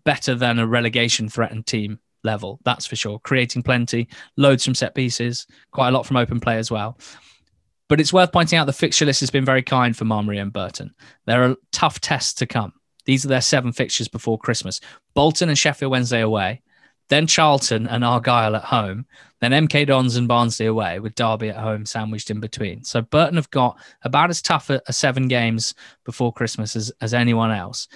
better than a relegation-threatened team level. That's for sure. Creating plenty, loads from set pieces, quite a lot from open play as well. But it's worth pointing out the fixture list has been very kind for Marmaria and Burton. There are tough tests to come. These are their 7 fixtures before Christmas. Bolton and Sheffield Wednesday away, then Charlton and Argyle at home, then MK Dons and Barnsley away, with Derby at home sandwiched in between. So Burton have got about as tough a 7 games before Christmas as anyone else.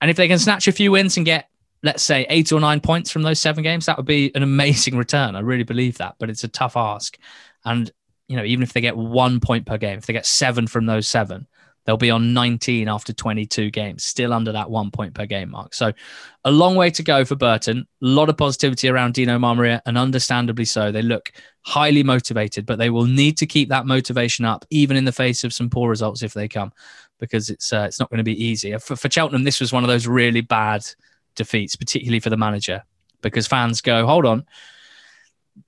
And if they can snatch a few wins and get, let's say, 8 or 9 points from those 7 games, that would be an amazing return. I really believe that, but it's a tough ask. And, even if they get 1 point per game, if they get 7 from those 7, they'll be on 19 after 22 games, still under that 1 point per game mark. So a long way to go for Burton. A lot of positivity around Dino Marmaria, and understandably so. They look highly motivated, but they will need to keep that motivation up, even in the face of some poor results if they come, because it's not going to be easy. For Cheltenham, this was one of those really bad defeats, particularly for the manager, because fans go, hold on,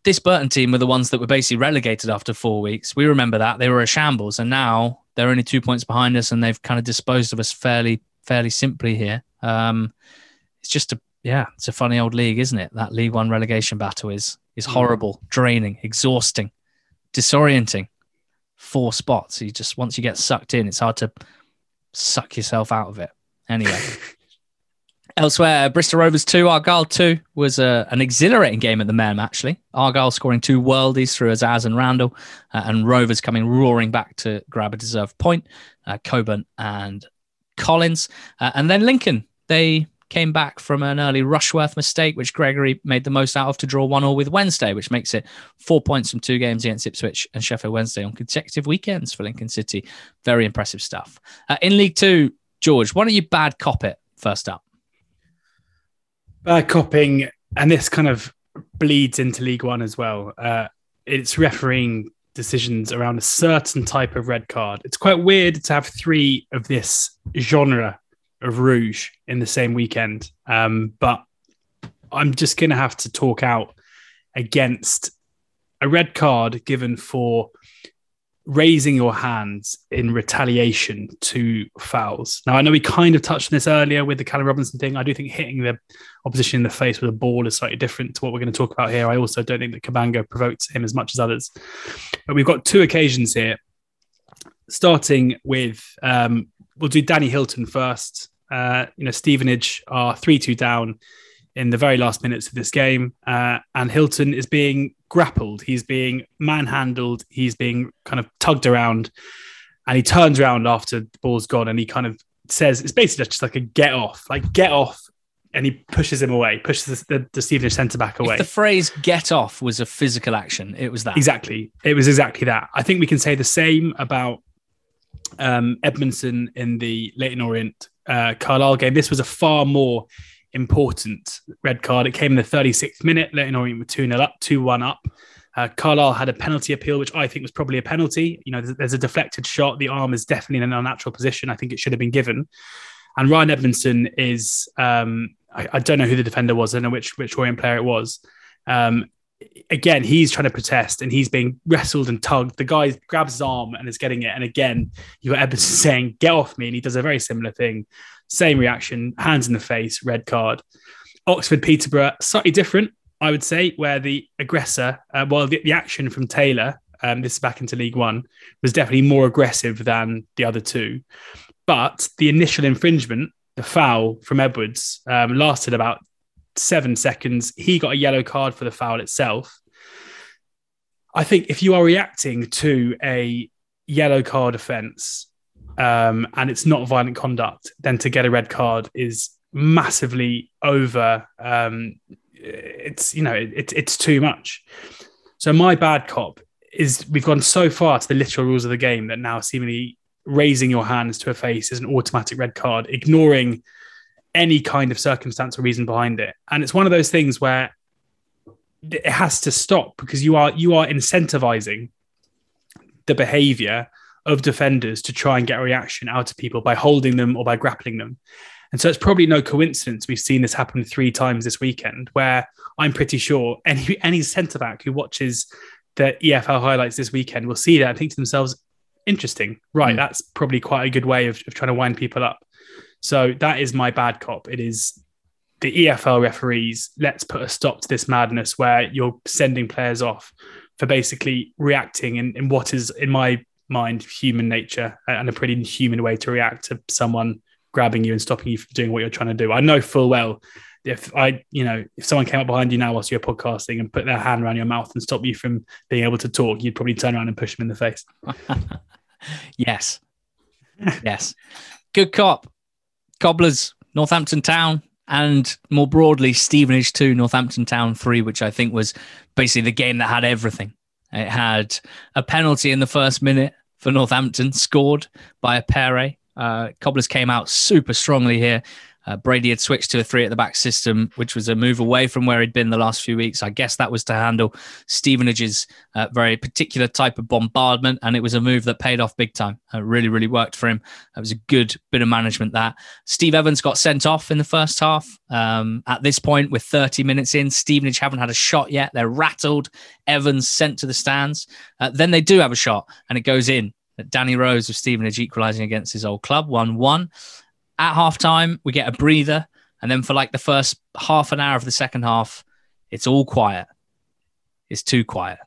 this Burton team were the ones that were basically relegated after 4 weeks. We remember that. They were a shambles, and now they're only 2 points behind us, and they've kind of disposed of us fairly simply here. It's just it's a funny old league, isn't it? That League One relegation battle is horrible, draining, exhausting, disorienting. 4 spots. You just, once you get sucked in, it's hard to suck yourself out of it. Anyway. Elsewhere, Bristol Rovers 2, Argyle 2 was an exhilarating game at the Mem, actually. Argyle scoring 2 worldies through Azaz and Randall, and Rovers coming roaring back to grab a deserved point. Coburn and Collins. And then Lincoln, they came back from an early Rushworth mistake, which Gregory made the most out of, to draw 1-1 with Wednesday, which makes it 4 points from 2 games against Ipswich and Sheffield Wednesday on consecutive weekends for Lincoln City. Very impressive stuff. In League 2, George, why don't you bad cop it first up? Copping, and this kind of bleeds into League One as well. It's refereeing decisions around a certain type of red card. It's quite weird to have 3 of this genre of rouge in the same weekend. But I'm just going to have to talk out against a red card given for raising your hands in retaliation to fouls. Now, I know we kind of touched on this earlier with the Callum Robinson thing. I do think hitting the opposition in the face with a ball is slightly different to what we're going to talk about here. I also don't think that Cabango provoked him as much as others. But we've got 2 occasions here, starting with, we'll do Danny Hilton first. Stevenage are 3-2 down in the very last minutes of this game. And Hilton is being grappled. He's being manhandled. He's being kind of tugged around, and he turns around after the ball's gone, and he kind of says, it's basically just like a get off. And he pushes him away, pushes the Stevenage centre-back away. If the phrase get off was a physical action, it was that. Exactly. It was exactly that. I think we can say the same about Edmondson in the Leyton Orient Carlisle game. This was a far more important red card. It came in the 36th minute. Leyton Orient were 2-0 up, 2-1 up. Carlisle had a penalty appeal, which I think was probably a penalty. There's a deflected shot. The arm is definitely in an unnatural position. I think it should have been given. And Ryan Edmondson is, I don't know who the defender was. I don't know which Orient player it was. Again, he's trying to protest, and he's being wrestled and tugged. The guy grabs his arm and is getting it. And again, you got Edmondson saying, get off me. And he does a very similar thing. Same reaction, hands in the face, red card. Oxford, Peterborough, slightly different, I would say, where the aggressor, the action from Taylor, this is back into League One, was definitely more aggressive than the other two. But the initial infringement, the foul from Edwards, lasted about 7 seconds. He got a yellow card for the foul itself. I think if you are reacting to a yellow card offence and it's not violent conduct, then to get a red card is massively over. It's too much. So my bad cop is we've gone so far to the literal rules of the game that now seemingly raising your hands to a face is an automatic red card, ignoring any kind of circumstance or reason behind it. And it's one of those things where it has to stop, because you are incentivizing the behavior of defenders to try and get a reaction out of people by holding them or by grappling them. And so it's probably no coincidence we've seen this happen 3 times this weekend, where I'm pretty sure any centre back who watches the EFL highlights this weekend will see that and think to themselves, interesting, right? Mm. That's probably quite a good way of trying to wind people up. So that is my bad cop. It is the EFL referees. Let's put a stop to this madness where you're sending players off for basically reacting in what is, in my mind, human nature and a pretty human way to react to someone grabbing you and stopping you from doing what you're trying to do. I know full well if someone came up behind you now whilst you're podcasting and put their hand around your mouth and stopped you from being able to talk, you'd probably turn around and push them in the face. Yes. Yes. Good cop. Cobblers, Northampton Town, and more broadly, Stevenage 2, Northampton Town 3, which I think was basically the game that had everything. It had a penalty in the first minute for Northampton, scored by Apere. Cobblers came out super strongly here. Brady had switched to a 3 at the back system, which was a move away from where he'd been the last few weeks. I guess that was to handle Stevenage's very particular type of bombardment, and it was a move that paid off big time. It really, really worked for him. It was a good bit of management, that. Steve Evans got sent off in the first half. At this point, with 30 minutes in, Stevenage haven't had a shot yet. They're rattled. Evans sent to the stands. Then they do have a shot, and it goes in. Danny Rose of Stevenage equalising against his old club, 1-1. At half-time, we get a breather, and then for like the first half an hour of the second half, it's all quiet. It's too quiet.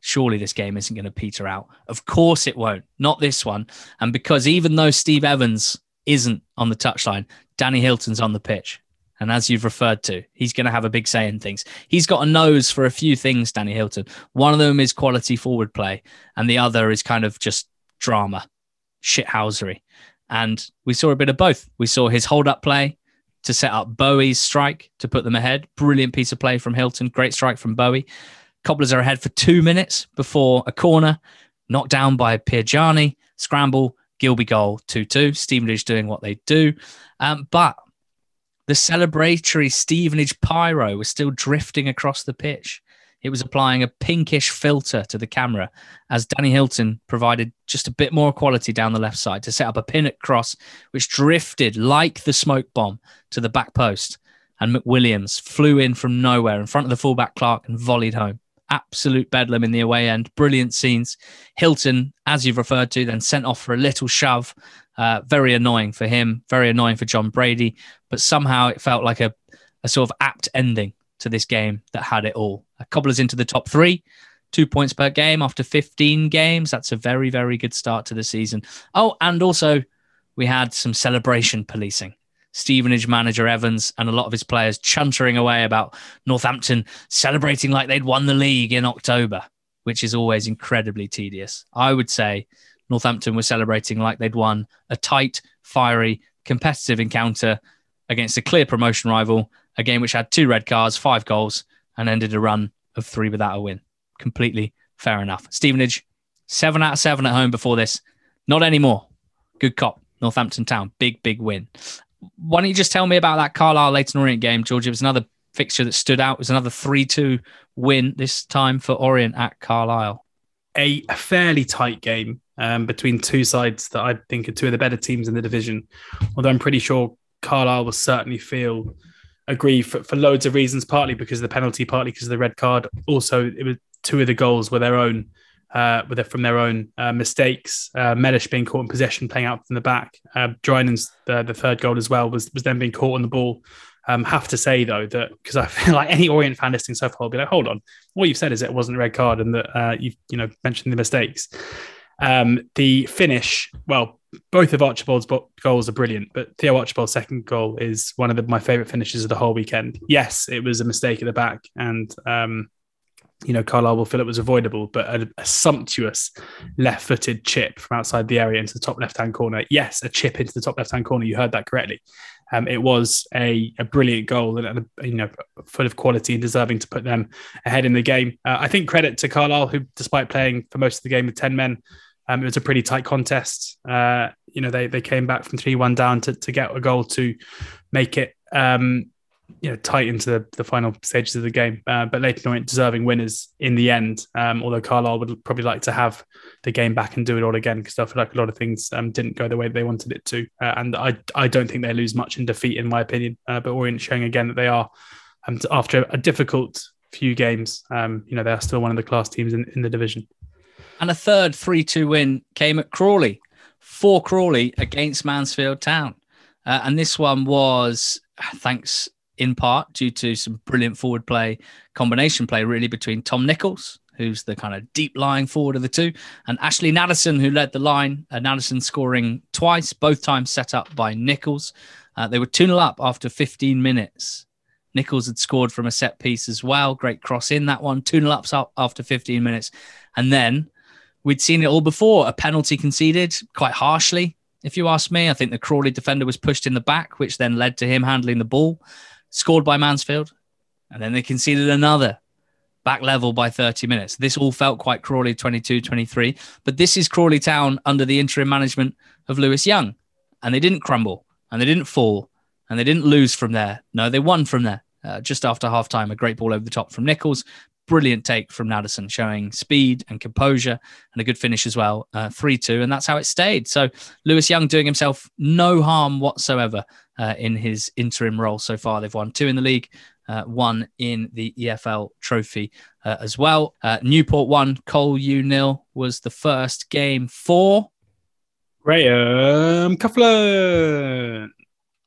Surely this game isn't going to peter out. Of course it won't. Not this one. And because even though Steve Evans isn't on the touchline, Danny Hilton's on the pitch. And as you've referred to, he's going to have a big say in things. He's got a nose for a few things, Danny Hilton. One of them is quality forward play, and the other is kind of just drama, shithousery. And we saw a bit of both. We saw his hold-up play to set up Bowie's strike to put them ahead. Brilliant piece of play from Hilton. Great strike from Bowie. Cobblers are ahead for 2 minutes before a corner. Knocked down by Piergiani. Scramble. Gilby goal. 2-2. Stevenage doing what they do. But the celebratory Stevenage pyro was still drifting across the pitch. It was applying a pinkish filter to the camera as Danny Hilton provided just a bit more quality down the left side to set up a pin cross, which drifted like the smoke bomb to the back post. And McWilliams flew in from nowhere in front of the fullback Clark and volleyed home. Absolute bedlam in the away end. Brilliant scenes. Hilton, as you've referred to, then sent off for a little shove. Very annoying for him. Very annoying for John Brady. But somehow it felt like a sort of apt ending to this game that had it all. Cobblers into the top 3, 2 points per game after 15 games. That's a very, very good start to the season. Oh, and also we had some celebration policing. Stevenage manager Evans and a lot of his players chuntering away about Northampton celebrating like they'd won the league in October, which is always incredibly tedious. I would say Northampton were celebrating like they'd won a tight, fiery, competitive encounter against a clear promotion rival, a game which had 2 red cards, 5 goals, and ended a run of 3 without a win. Completely fair enough. Stevenage, 7 out of 7 at home before this. Not anymore. Good cop. Northampton Town. Big, big win. Why don't you just tell me about that Carlisle Leyton Orient game, George? It was another fixture that stood out. It was another 3-2 win, this time for Orient at Carlisle. A fairly tight game between two sides that I think are two of the better teams in the division. Although I'm pretty sure Carlisle will certainly feel... agree for loads of reasons, partly because of the penalty, partly because of the red card. Also, it was 2 of the goals were their own, from their own mistakes. Mellish being caught in possession, playing out from the back. Drynan's the 3rd goal as well was them being caught on the ball. Have to say though that, because I feel like any Orient fan listening so far will be like, hold on, what you've said is it wasn't a red card and that you mentioned the mistakes. The finish, well, both of Archibald's goals are brilliant, but Theo Archibald's second goal is one of my favourite finishes of the whole weekend. Yes, it was a mistake at the back, and Carlisle will feel it was avoidable, but a sumptuous left-footed chip from outside the area into the top left-hand corner. Yes, a chip into the top left-hand corner. You heard that correctly. It was a brilliant goal and full of quality and deserving to put them ahead in the game. I think credit to Carlisle, who, despite playing for most of the game with 10 men, it was a pretty tight contest. They came back from 3-1 down to get a goal to make it tight into the final stages of the game. But Leighton Orient deserving winners in the end, although Carlisle would probably like to have the game back and do it all again, because I feel like a lot of things didn't go the way they wanted it to. And I don't think they lose much in defeat, in my opinion. But Orient showing again that they are, after a difficult few games, they are still one of the class teams in the division. And a third 3-2 win came at Crawley, for Crawley against Mansfield Town. And this one was, thanks in part due to some brilliant forward play, combination play really, between Tom Nicholls, who's the kind of deep-lying forward of the two, and Ashley Nadison, who led the line. Nadison scoring twice, both times set up by Nicholls. They were 2-0 up after 15 minutes. Nicholls had scored from a set piece as well. Great cross in that one. 2-0 up after 15 minutes. And then we'd seen it all before. A penalty conceded quite harshly, if you ask me. I think the Crawley defender was pushed in the back, which then led to him handling the ball. Scored by Mansfield. And then they conceded another. Back level by 30 minutes. This all felt quite Crawley 22-23. But this is Crawley Town under the interim management of Lewis Young. And they didn't crumble. And they didn't fall. And they didn't lose from there. No, they won from there. Just after half-time, a great ball over the top from Nicholls. Brilliant take from Nadison, showing speed and composure and a good finish as well. 3-2, and that's how it stayed. So Lewis Young doing himself no harm whatsoever in his interim role so far. They've won 2 in the league, 1 in the EFL trophy as well. Newport 1, Cole U 0 was the first game for Graham Coughlin.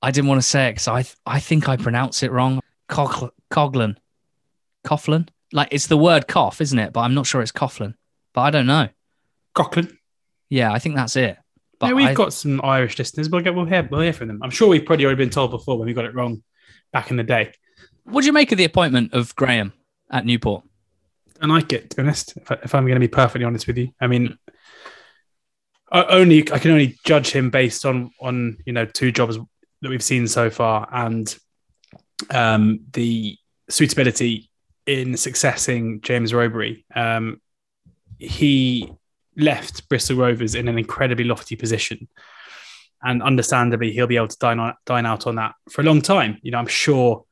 I didn't want to say it because I think I pronounce it wrong. Coughlin. Coughlin? Like, it's the word cough, isn't it? But I'm not sure it's Coughlin. But I don't know. Coughlin? Yeah, I think that's it. But yeah, we've got some Irish listeners. We'll hear from them. I'm sure we've probably already been told before when we got it wrong back in the day. What do you make of the appointment of Graham at Newport? I like it, to be honest, if I'm going to be perfectly honest with you. I mean, I can only judge him based on 2 jobs that we've seen so far, and the suitability in successing James Robey. He left Bristol Rovers in an incredibly lofty position, and understandably he'll be able to dine out on that for a long time. I'm sure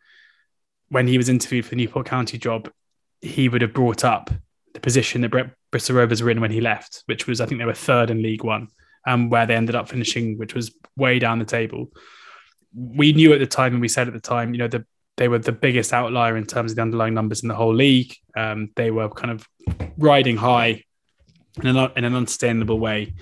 when he was interviewed for the Newport County job, he would have brought up the position that Bristol Rovers were in when he left, which was, I think they were 3rd in League One, and where they ended up finishing, which was way down the table. We knew at the time, and we said at the time, they were the biggest outlier in terms of the underlying numbers in the whole league. They were kind of riding high in an unsustainable way.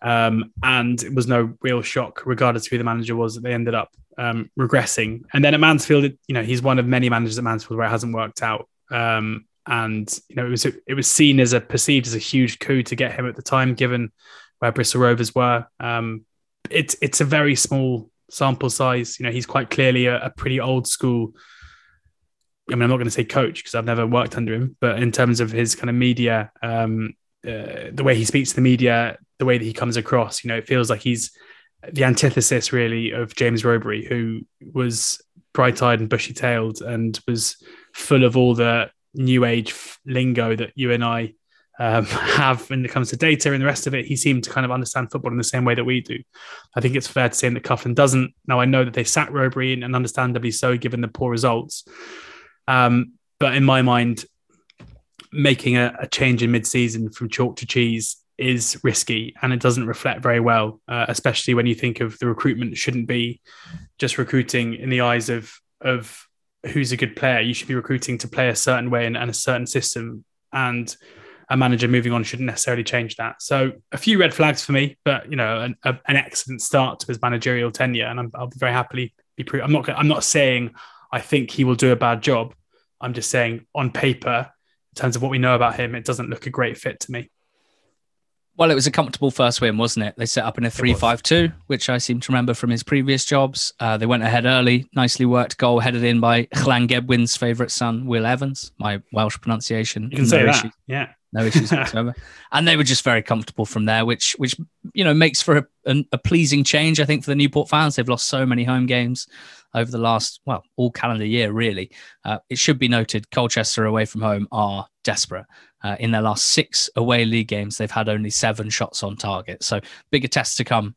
And it was no real shock, regardless of who the manager was, that they ended up regressing. And then at Mansfield, he's one of many managers at Mansfield where it hasn't worked out. It was seen as perceived as a huge coup to get him at the time, given where Bristol Rovers were. It's a very small sample size. He's quite clearly a pretty old school, I'm not going to say coach because I've never worked under him, but in terms of his kind of media, the way he speaks to the media, the way that he comes across, it feels like he's the antithesis really of James Robey, who was bright-eyed and bushy-tailed and was full of all the new age lingo that you and I have when it comes to data and the rest of it. He seemed to kind of understand football in the same way that we do. I think it's fair to say that Coughlin doesn't. Now, I know that they sacked Robey, and understandably so, given the poor results. But in my mind, making a change in mid-season from chalk to cheese is risky, and it doesn't reflect very well, especially when you think of the recruitment. It shouldn't be just recruiting in the eyes of who's a good player. You should be recruiting to play a certain way and a certain system, and a manager moving on shouldn't necessarily change that. So a few red flags for me, but an excellent start to his managerial tenure, and I'll be very happily. I'm not saying I think he will do a bad job. I'm just saying on paper, in terms of what we know about him, it doesn't look a great fit to me. Well, it was a comfortable first win, wasn't it? They set up in a 3-5-2, which I seem to remember from his previous jobs. They went ahead early, nicely worked goal, headed in by Llan Gebwin's favourite son, Will Evans. My Welsh pronunciation. You can say that, yeah. No issues whatsoever. And they were just very comfortable from there, which you know makes for a pleasing change, I think, for the Newport fans. They've lost so many home games over the last, well, all calendar year, really. It should be noted, Colchester away from home are desperate. In their last 6 away league games, they've had only 7 shots on target. So bigger tests to come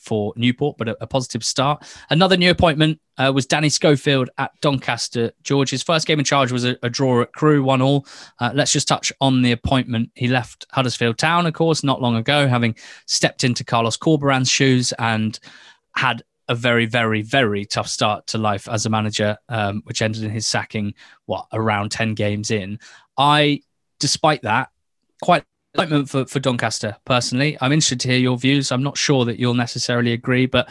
for Newport, but a positive start. Another new appointment was Danny Schofield at Doncaster. George's first game in charge was a draw at Crewe, 1-1. Let's just touch on the appointment. He left Huddersfield Town, of course, not long ago, having stepped into Carlos Corberan's shoes and had a very, very, very tough start to life as a manager, which ended in his sacking, around 10 games in. Despite that, quite excitement for Doncaster, personally. I'm interested to hear your views. I'm not sure that you'll necessarily agree, but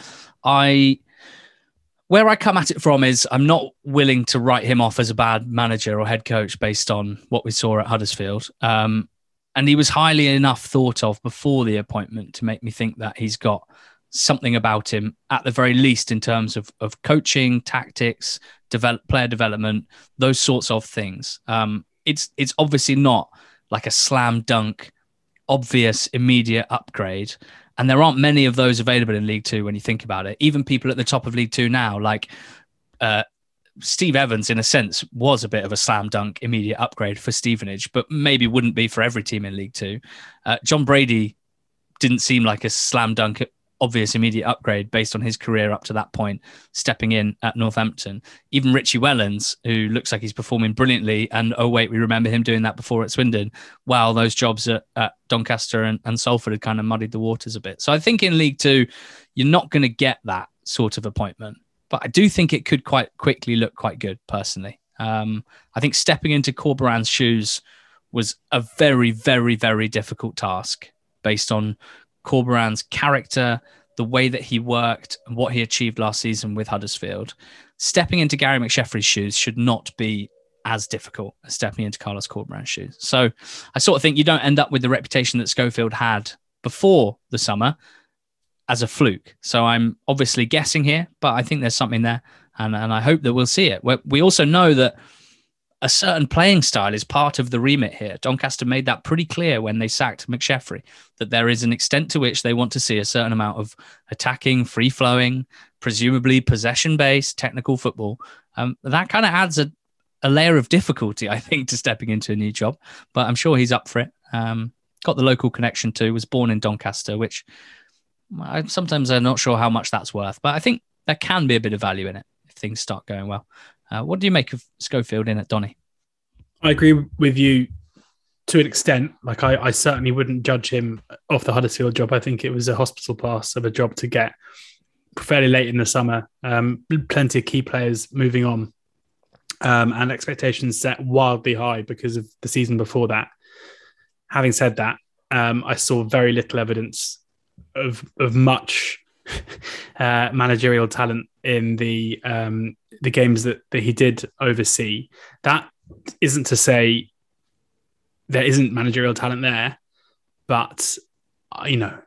where I come at it from is I'm not willing to write him off as a bad manager or head coach based on what we saw at Huddersfield. And he was highly enough thought of before the appointment to make me think that he's got something about him, at the very least, in terms of coaching, tactics, player development, those sorts of things. It's obviously not like a slam dunk, obvious, immediate upgrade. And there aren't many of those available in League Two when you think about it. Even people at the top of League Two now, like Steve Evans, in a sense, was a bit of a slam dunk, immediate upgrade for Stevenage, but maybe wouldn't be for every team in League Two. John Brady didn't seem like a slam dunk, obvious, immediate upgrade based on his career up to that point, stepping in at Northampton. Even Richie Wellens, who looks like he's performing brilliantly, and oh wait, we remember him doing that before at Swindon. Wow, those jobs at Doncaster and Salford had kind of muddied the waters a bit. So I think in League Two, you're not going to get that sort of appointment, but I do think it could quite quickly look quite good, personally. I think stepping into Corberan's shoes was a very, very, very difficult task based on Corberan's character, the way that he worked, and what he achieved last season with Huddersfield. Stepping into Gary McSheffrey's shoes should not be as difficult as stepping into Carlos Corberan's shoes. So I sort of think you don't end up with the reputation that Schofield had before the summer as a fluke. So I'm obviously guessing here, but I think there's something there, and I hope that we'll see it. We also know that a certain playing style is part of the remit here. Doncaster made that pretty clear when they sacked McSheffrey, that there is an extent to which they want to see a certain amount of attacking, free-flowing, presumably possession-based, technical football. That kind of adds a layer of difficulty, I think, to stepping into a new job, but I'm sure he's up for it. Got the local connection too, was born in Doncaster, which sometimes I'm not sure how much that's worth, but I think there can be a bit of value in it if things start going well. What do you make of Schofield in at Donny? I agree with you to an extent. Like I certainly wouldn't judge him off the Huddersfield job. I think it was a hospital pass of a job to get fairly late in the summer. Plenty of key players moving on, and expectations set wildly high because of the season before that. Having said that, I saw very little evidence of much managerial talent in the games that he did oversee. That isn't to say there isn't managerial talent there, but you know,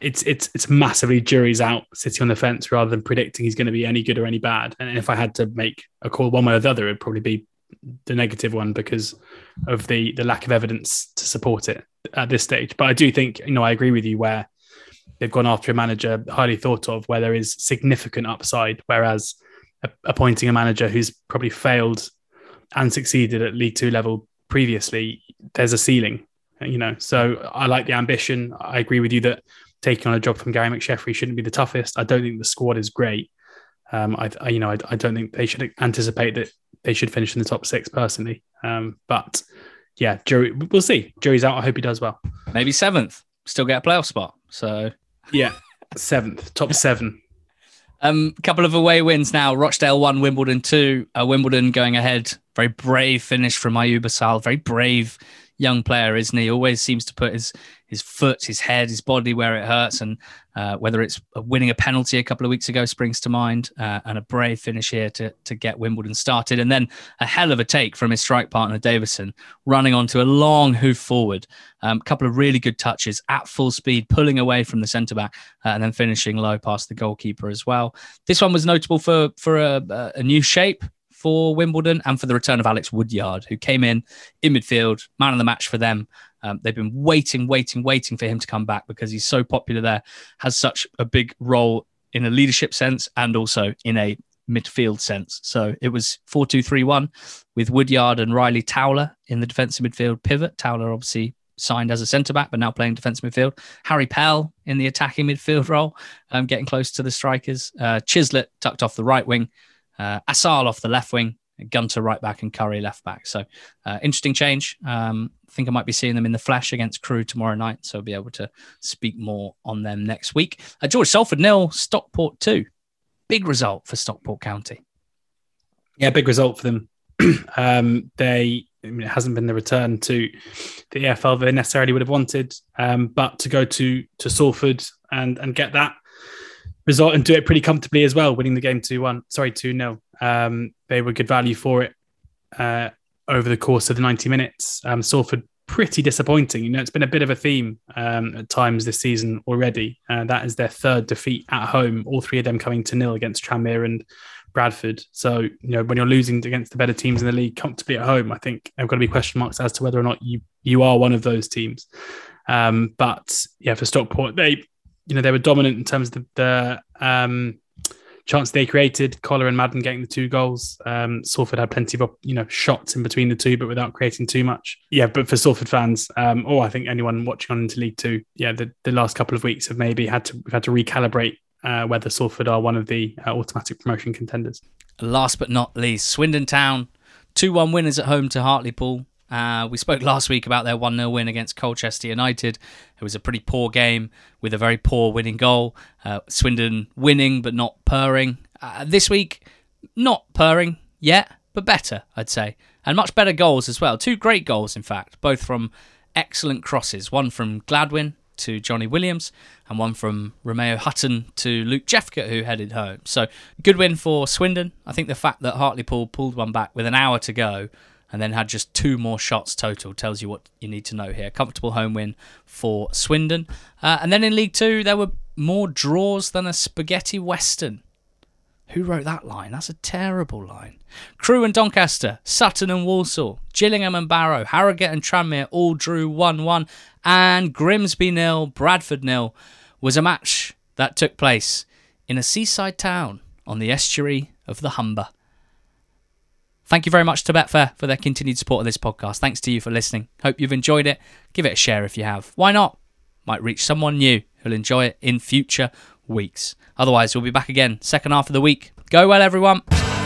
it's massively jury's out, sitting on the fence, rather than predicting he's going to be any good or any bad. And if I had to make a call one way or the other, it'd probably be the negative one because of the lack of evidence to support it at this stage. But I do think, you know, I agree with you where they've gone after a manager highly thought of, where there is significant upside, whereas appointing a manager who's probably failed and succeeded at League Two level previously, there's a ceiling, you know. So I like the ambition. I agree with you that taking on a job from Gary McSheffrey shouldn't be the toughest. I don't think the squad is great. I don't think they should anticipate that they should finish in the top 6 personally. But yeah, we'll see. Jury's out. I hope he does well. Maybe 7th, still get a playoff spot. So yeah, 7th, top 7. Couple of away wins now. Rochdale 1, Wimbledon 2. Wimbledon going ahead. Very brave finish from Ayuba Sal. Very brave young player, isn't he? Always seems to put his foot, his head, his body where it hurts. And whether it's winning a penalty a couple of weeks ago springs to mind, and a brave finish here to get Wimbledon started. And then a hell of a take from his strike partner, Davison, running onto a long hoof forward. Couple of really good touches at full speed, pulling away from the centre-back and then finishing low past the goalkeeper as well. This one was notable for a new shape for Wimbledon and for the return of Alex Woodyard, who came in midfield, man of the match for them. They've been waiting for him to come back because he's so popular there, has such a big role in a leadership sense and also in a midfield sense. So it was 4-2-3-1 with Woodyard and Riley Towler in the defensive midfield pivot. Towler obviously signed as a centre-back, but now playing defensive midfield. Harry Pell in the attacking midfield role, getting close to the strikers. Chislett tucked off the right wing. Assal off the left wing, Gunter right back and Curry left back. So interesting change. I think I might be seeing them in the flesh against Crewe tomorrow night, so I'll be able to speak more on them next week. George, Salford 0, Stockport 2. Big result for Stockport County. Yeah, big result for them. It hasn't been the return to the EFL they necessarily would have wanted, but to go to Salford and get that result and do it pretty comfortably as well, winning the game 2-0. They were good value for it over the course of the 90 minutes. Salford, pretty disappointing. You know, it's been a bit of a theme at times this season already. That is their third defeat at home, all three of them coming to nil against Tranmere and Bradford. So, you know, when you're losing against the better teams in the league comfortably at home, I think there have got to be question marks as to whether or not you are one of those teams. But yeah, for Stockport, they were dominant in terms of the chance they created, Collar and Madden getting the two goals. Salford had plenty of, shots in between the two, but without creating too much. Yeah, but for Salford fans, I think anyone watching on into League Two, the last couple of weeks have maybe had to recalibrate whether Salford are one of the automatic promotion contenders. Last but not least, Swindon Town, 2-1 winners at home to Hartlepool. We spoke last week about their 1-0 win against Colchester United. It was a pretty poor game with a very poor winning goal. Swindon winning but not purring. This week, not purring yet, but better, I'd say. And much better goals as well. Two great goals, in fact, both from excellent crosses. One from Gladwin to Johnny Williams and one from Romeo Hutton to Luke Jeffcott, who headed home. So, good win for Swindon. I think the fact that Hartlepool pulled one back with an hour to go and then had just two more shots total tells you what you need to know here. Comfortable home win for Swindon. And then in League Two, there were more draws than a spaghetti western. Who wrote that line? That's a terrible line. Crewe and Doncaster, Sutton and Walsall, Gillingham and Barrow, Harrogate and Tranmere all drew 1-1. And Grimsby 0, Bradford 0 was a match that took place in a seaside town on the estuary of the Humber. Thank you very much to Betfair for their continued support of this podcast. Thanks to you for listening. Hope you've enjoyed it. Give it a share if you have. Why not? Might reach someone new who'll enjoy it in future weeks. Otherwise, we'll be back again second half of the week. Go well, everyone.